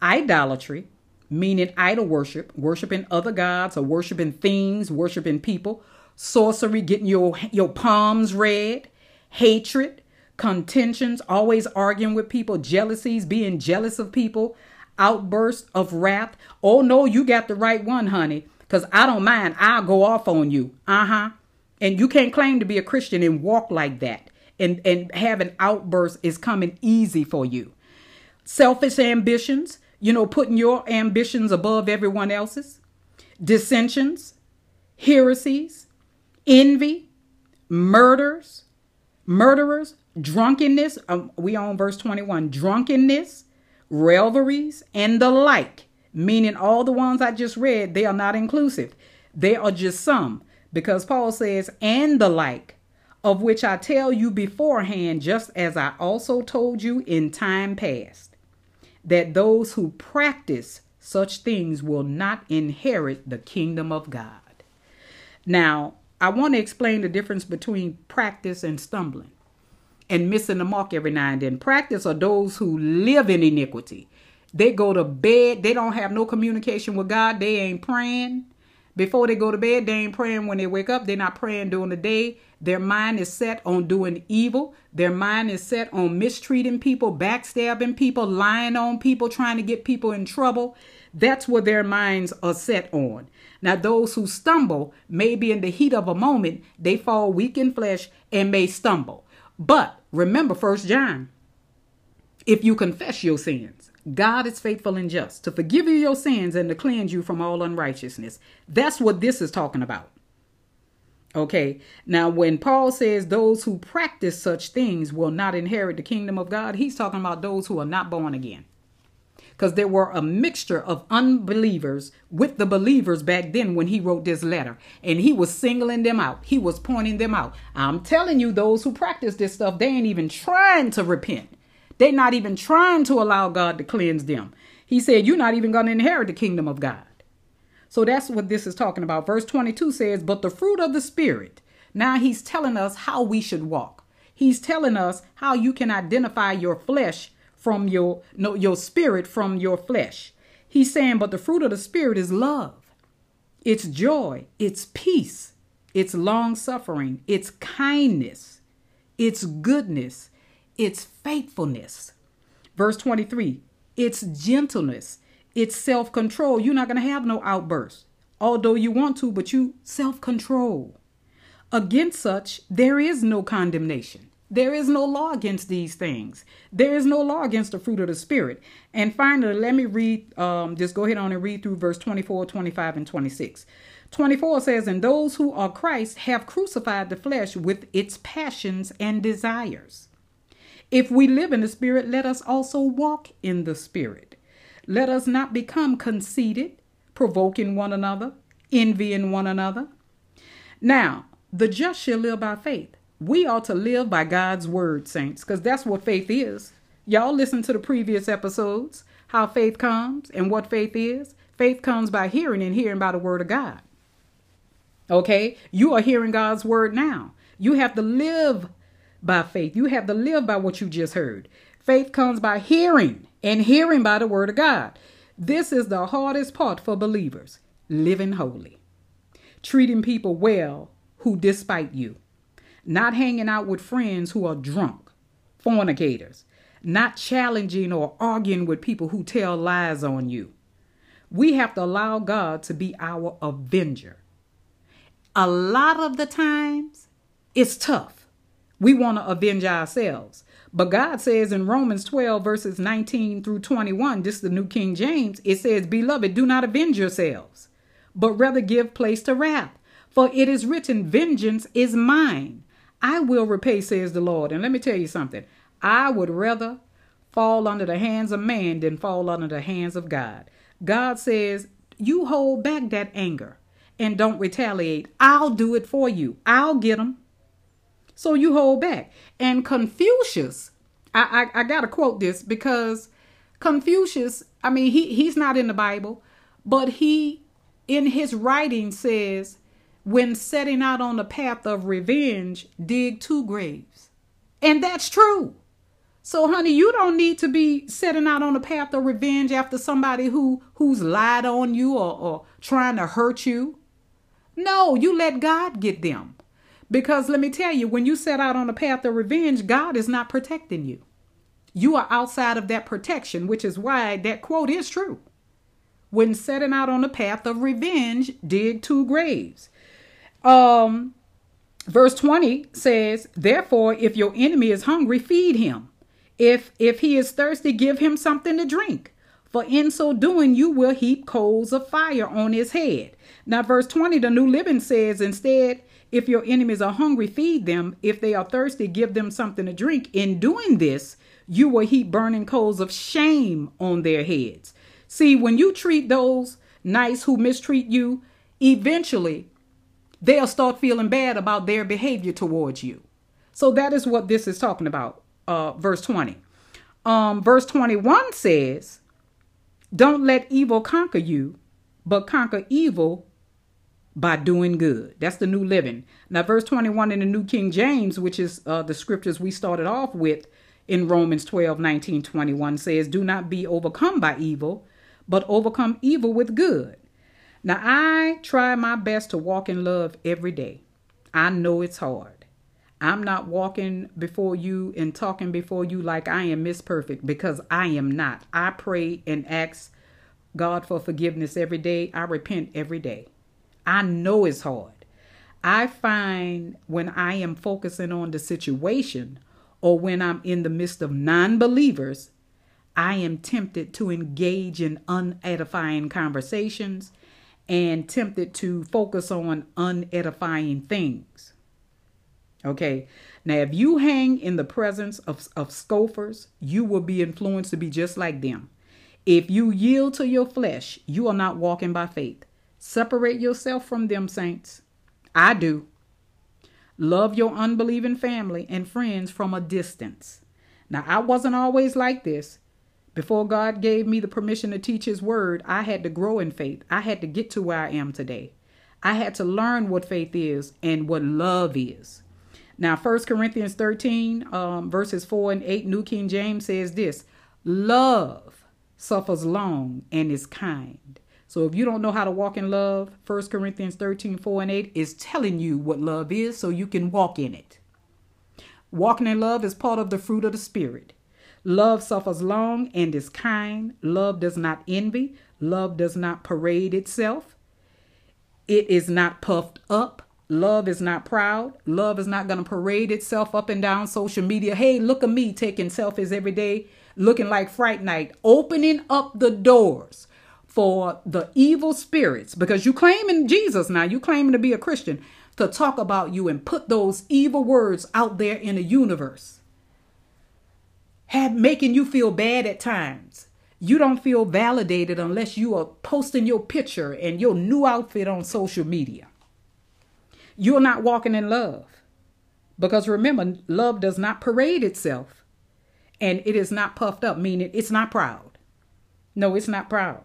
idolatry, meaning idol worship, worshiping other gods or worshiping things, worshiping people, sorcery, getting your, your palms read, hatred, contentions, always arguing with people, jealousies, being jealous of people, outbursts of wrath. Oh, no, you got the right one, honey, because I don't mind. I'll go off on you. Uh-huh. And you can't claim to be a Christian and walk like that. And, and having outbursts is coming easy for you. Selfish ambitions, you know, putting your ambitions above everyone else's, dissensions, heresies, envy, murders, murderers, drunkenness. Um, we on verse twenty-one, drunkenness, revelries, and the like, meaning all the ones I just read, they are not inclusive. They are just some, because Paul says, and the like, of which I tell you beforehand, just as I also told you in time past, that those who practice such things will not inherit the kingdom of God. Now, I want to explain the difference between practice and stumbling and missing the mark every now and then. Practice are those who live in iniquity. They go to bed. They don't have no communication with God. They ain't praying. Before they go to bed, they ain't praying. When they wake up, they're not praying during the day. Their mind is set on doing evil. Their mind is set on mistreating people, backstabbing people, lying on people, trying to get people in trouble. That's what their minds are set on. Now, those who stumble, maybe in the heat of a moment, they fall weak in flesh and may stumble. But remember First John, if you confess your sins, God is faithful and just to forgive you your sins and to cleanse you from all unrighteousness. That's what this is talking about. Okay, now when Paul says those who practice such things will not inherit the kingdom of God, he's talking about those who are not born again, because there were a mixture of unbelievers with the believers back then when he wrote this letter, and he was singling them out. He was pointing them out. I'm telling you, those who practice this stuff, they ain't even trying to repent. They're not even trying to allow God to cleanse them. He said, you're not even going to inherit the kingdom of God. So that's what this is talking about. Verse twenty-two says, but the fruit of the Spirit. Now he's telling us how we should walk. He's telling us how you can identify your flesh from your, no, your spirit from your flesh. He's saying, but the fruit of the Spirit is love. It's joy. It's peace. It's long suffering. It's kindness. It's goodness. It's faithfulness. Verse twenty-three, it's gentleness. It's self-control. You're not going to have no outbursts, although you want to, but you self-control. Against such, there is no condemnation. There is no law against these things. There is no law against the fruit of the Spirit. And finally, let me read, um, just go ahead on and read through verse twenty-four, twenty-five, and twenty-six. twenty-four says, and those who are Christ have crucified the flesh with its passions and desires. If we live in the Spirit, let us also walk in the Spirit. Let us not become conceited, provoking one another, envying one another. Now, the just shall live by faith. We ought to live by God's word, saints, because that's what faith is. Y'all listen to the previous episodes, how faith comes and what faith is. Faith comes by hearing and hearing by the word of God. Okay, you are hearing God's word now. You have to live by faith. You have to live by what you just heard. Faith comes by hearing and hearing by the word of God. This is the hardest part for believers, living holy, treating people well who despite you, not hanging out with friends who are drunk, fornicators, not challenging or arguing with people who tell lies on you. We have to allow God to be our avenger. A lot of the times it's tough. We want to avenge ourselves. But God says in Romans twelve, verses nineteen through twenty-one, this is the New King James, it says, beloved, do not avenge yourselves, but rather give place to wrath. For it is written, vengeance is mine. I will repay, says the Lord. And let me tell you something. I would rather fall under the hands of man than fall under the hands of God. God says, you hold back that anger and don't retaliate. I'll do it for you. I'll get them. So you hold back. And Confucius, I, I, I got to quote this because Confucius, I mean, he he's not in the Bible, but he in his writing says, when setting out on the path of revenge, dig two graves. And that's true. So, honey, you don't need to be setting out on the path of revenge after somebody who who's lied on you or, or trying to hurt you. No, you let God get them. Because let me tell you, when you set out on the path of revenge, God is not protecting you. You are outside of that protection, which is why that quote is true. When setting out on the path of revenge, dig two graves. Um, verse twenty says, therefore, if your enemy is hungry, feed him. If, if he is thirsty, give him something to drink. For in so doing, you will heap coals of fire on his head. Now, verse twenty, the New Living says, instead, if your enemies are hungry, feed them. If they are thirsty, give them something to drink. In doing this, you will heap burning coals of shame on their heads. See, when you treat those nice who mistreat you, eventually they'll start feeling bad about their behavior towards you. So that is what this is talking about. Uh, verse twenty. Um, verse twenty-one says, don't let evil conquer you, but conquer evil by doing good. That's the New Living. Now, verse twenty-one in the New King James, which is uh, the scriptures we started off with in Romans twelve, nineteen, twenty-one says, do not be overcome by evil, but overcome evil with good. Now, I try my best to walk in love every day. I know it's hard. I'm not walking before you and talking before you like I am Miss Perfect, because I am not. I pray and ask God for forgiveness every day. I repent every day. I know it's hard. I find when I am focusing on the situation or when I'm in the midst of non-believers, I am tempted to engage in unedifying conversations and tempted to focus on unedifying things. Okay, now if you hang in the presence of, of scoffers, you will be influenced to be just like them. If you yield to your flesh, you are not walking by faith. Separate yourself from them, saints. I do. Love your unbelieving family and friends from a distance. Now, I wasn't always like this Before God gave me the permission to teach his word, I had to grow in faith. I had to get to where I am today. I had to learn what faith is and what love is. Now, First Corinthians thirteen, um, verses four and eight, New King James says this, love suffers long and is kind. So if you don't know how to walk in love, First Corinthians thirteen, four and eight is telling you what love is so you can walk in it. Walking in love is part of the fruit of the Spirit. Love suffers long and is kind. Love does not envy. Love does not parade itself. It is not puffed up. Love is not proud. Love is not going to parade itself up and down social media. Hey, look at me taking selfies every day, looking like Fright Night, opening up the doors for the evil spirits, because you claiming Jesus now, you claiming to be a Christian, to talk about you and put those evil words out there in the universe. Have making you feel bad at times. You don't feel validated unless you are posting your picture and your new outfit on social media. You're not walking in love, because remember, love does not parade itself, and it is not puffed up, meaning it's not proud. No, it's not proud.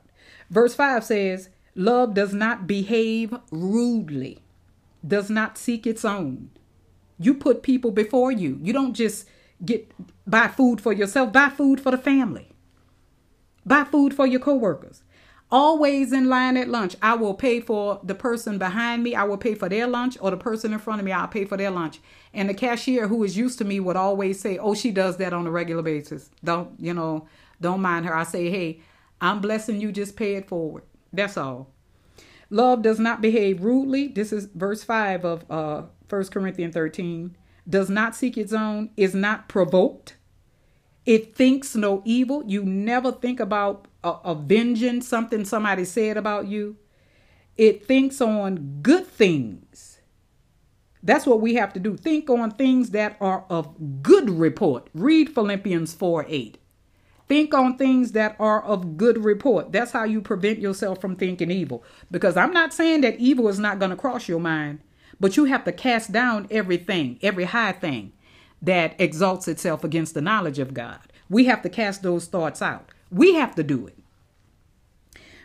Verse five says, love does not behave rudely, does not seek its own. You put people before you. You don't just get buy food for yourself, buy food for the family, buy food for your coworkers. Always in line at lunch. I will pay for the person behind me. I will pay for their lunch, or the person in front of me. I'll pay for their lunch. And the cashier who is used to me would always say, oh, she does that on a regular basis. Don't, you know, don't mind her. I say, hey, I'm blessing you. Just pay it forward. That's all. Love does not behave rudely. This is verse five of uh, First Corinthians thirteen. Does not seek its own, is not provoked. It thinks no evil. You never think about uh, avenging something somebody said about you. It thinks on good things. That's what we have to do. Think on things that are of good report. Read Philippians four eight. Think on things that are of good report. That's how you prevent yourself from thinking evil. Because I'm not saying that evil is not going to cross your mind, but you have to cast down everything, every high thing that exalts itself against the knowledge of God. We have to cast those thoughts out. We have to do it.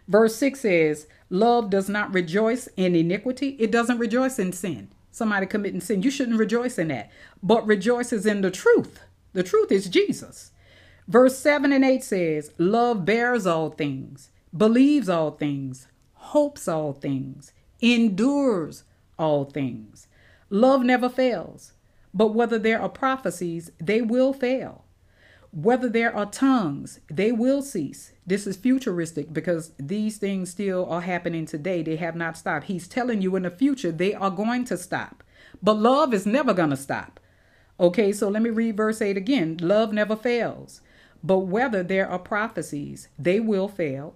Verse six says, love does not rejoice in iniquity. It doesn't rejoice in sin. Somebody committing sin, you shouldn't rejoice in that, but rejoices in the truth. The truth is Jesus. Verse seven and eight says, love bears all things, believes all things, hopes all things, endures all things. Love never fails. But whether there are prophecies, they will fail. Whether there are tongues, they will cease. This is futuristic because these things still are happening today. They have not stopped. He's telling you in the future, they are going to stop. But love is never going to stop. Okay, so let me read verse eight again. Love never fails. But whether there are prophecies, they will fail.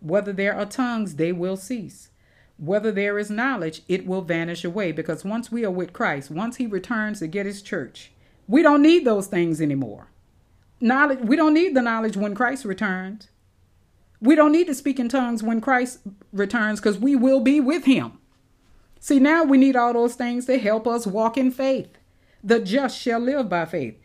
Whether there are tongues, they will cease. Whether there is knowledge, it will vanish away, because once we are with Christ, once he returns to get his church, we don't need those things anymore. Knowledge, we don't need the knowledge when Christ returns. We don't need to speak in tongues when Christ returns, because we will be with him. See, now we need all those things to help us walk in faith. The just shall live by faith.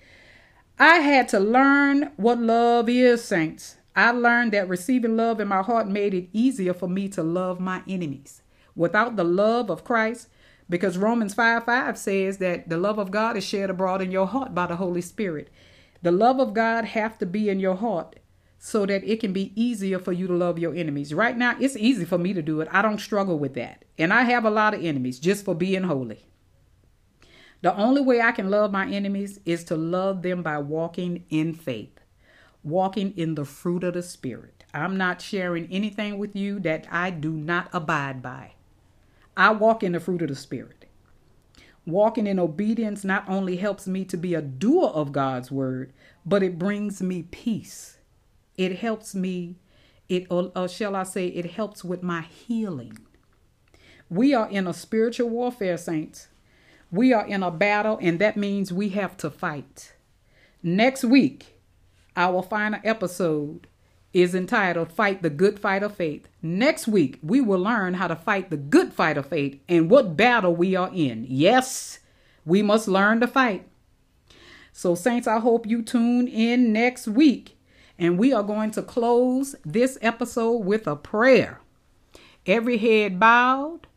I had to learn what love is, saints. I learned that receiving love in my heart made it easier for me to love my enemies. Without the love of Christ, because Romans five five says that the love of God is shared abroad in your heart by the Holy Spirit. The love of God have to be in your heart so that it can be easier for you to love your enemies. Right now, it's easy for me to do it. I don't struggle with that. And I have a lot of enemies just for being holy. The only way I can love my enemies is to love them by walking in faith, walking in the fruit of the Spirit. I'm not sharing anything with you that I do not abide by. I walk in the fruit of the Spirit. Walking in obedience not only helps me to be a doer of God's word, but it brings me peace. It helps me, it, or, or shall I say, it helps with my healing. We are in a spiritual warfare, saints. We are in a battle, and that means we have to fight. Next week, our final episode is entitled Fight the Good Fight of Faith. Next week, we will learn how to fight the good fight of faith and what battle we are in. Yes, we must learn to fight. So saints, I hope you tune in next week. And we are going to close this episode with a prayer. Every head bowed,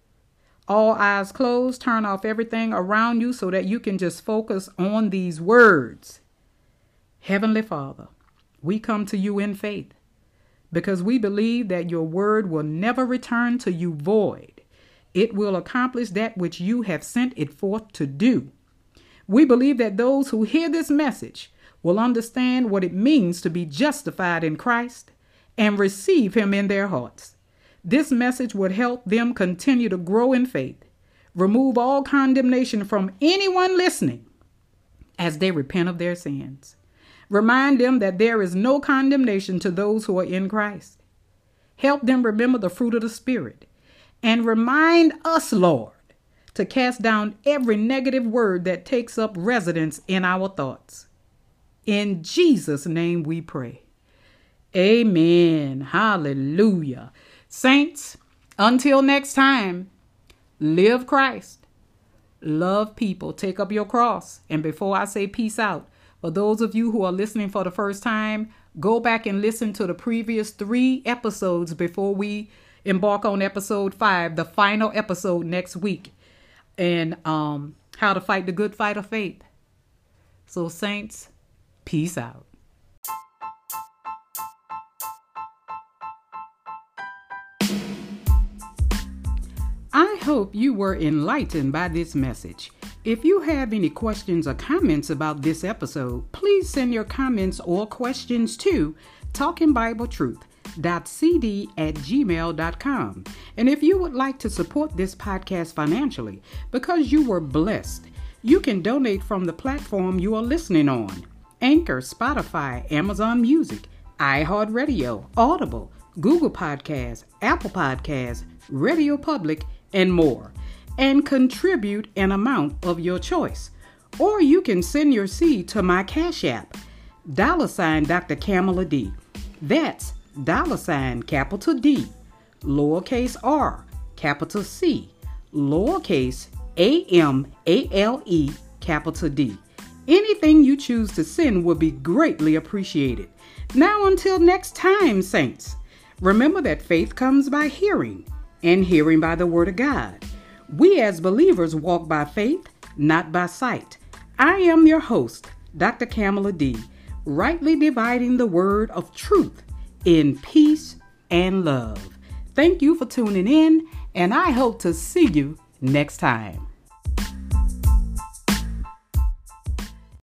all eyes closed. Turn off everything around you so that you can just focus on these words. Heavenly Father, we come to you in faith because we believe that your word will never return to you void. It will accomplish that which you have sent it forth to do. We believe that those who hear this message will understand what it means to be justified in Christ and receive him in their hearts. This message would help them continue to grow in faith, remove all condemnation from anyone listening as they repent of their sins. Remind them that there is no condemnation to those who are in Christ. Help them remember the fruit of the Spirit and remind us, Lord, to cast down every negative word that takes up residence in our thoughts. In Jesus' name we pray. Amen. Hallelujah. Saints, until next time, live Christ, love people, take up your cross. And before I say peace out, for those of you who are listening for the first time, go back and listen to the previous three episodes before we embark on episode five, the final episode next week, and um, how to fight the good fight of faith. So saints, peace out. I hope you were enlightened by this message. If you have any questions or comments about this episode, please send your comments or questions to talking bible truth dot c d at gmail dot com. And if you would like to support this podcast financially because you were blessed, you can donate from the platform you are listening on. Anchor, Spotify, Amazon Music, iHeartRadio, Audible, Google Podcasts, Apple Podcasts, Radio Public, and more, and contribute an amount of your choice. Or you can send your seed to my Cash App, dollar sign Doctor Camale D. That's dollar sign capital D, lowercase r, capital C, lowercase A M A L E, capital D. Anything you choose to send will be greatly appreciated. Now until next time, saints, remember that faith comes by hearing, and hearing by the word of God. We as believers walk by faith, not by sight. I am your host, Doctor Camale D, rightly dividing the word of truth in peace and love. Thank you for tuning in, and I hope to see you next time.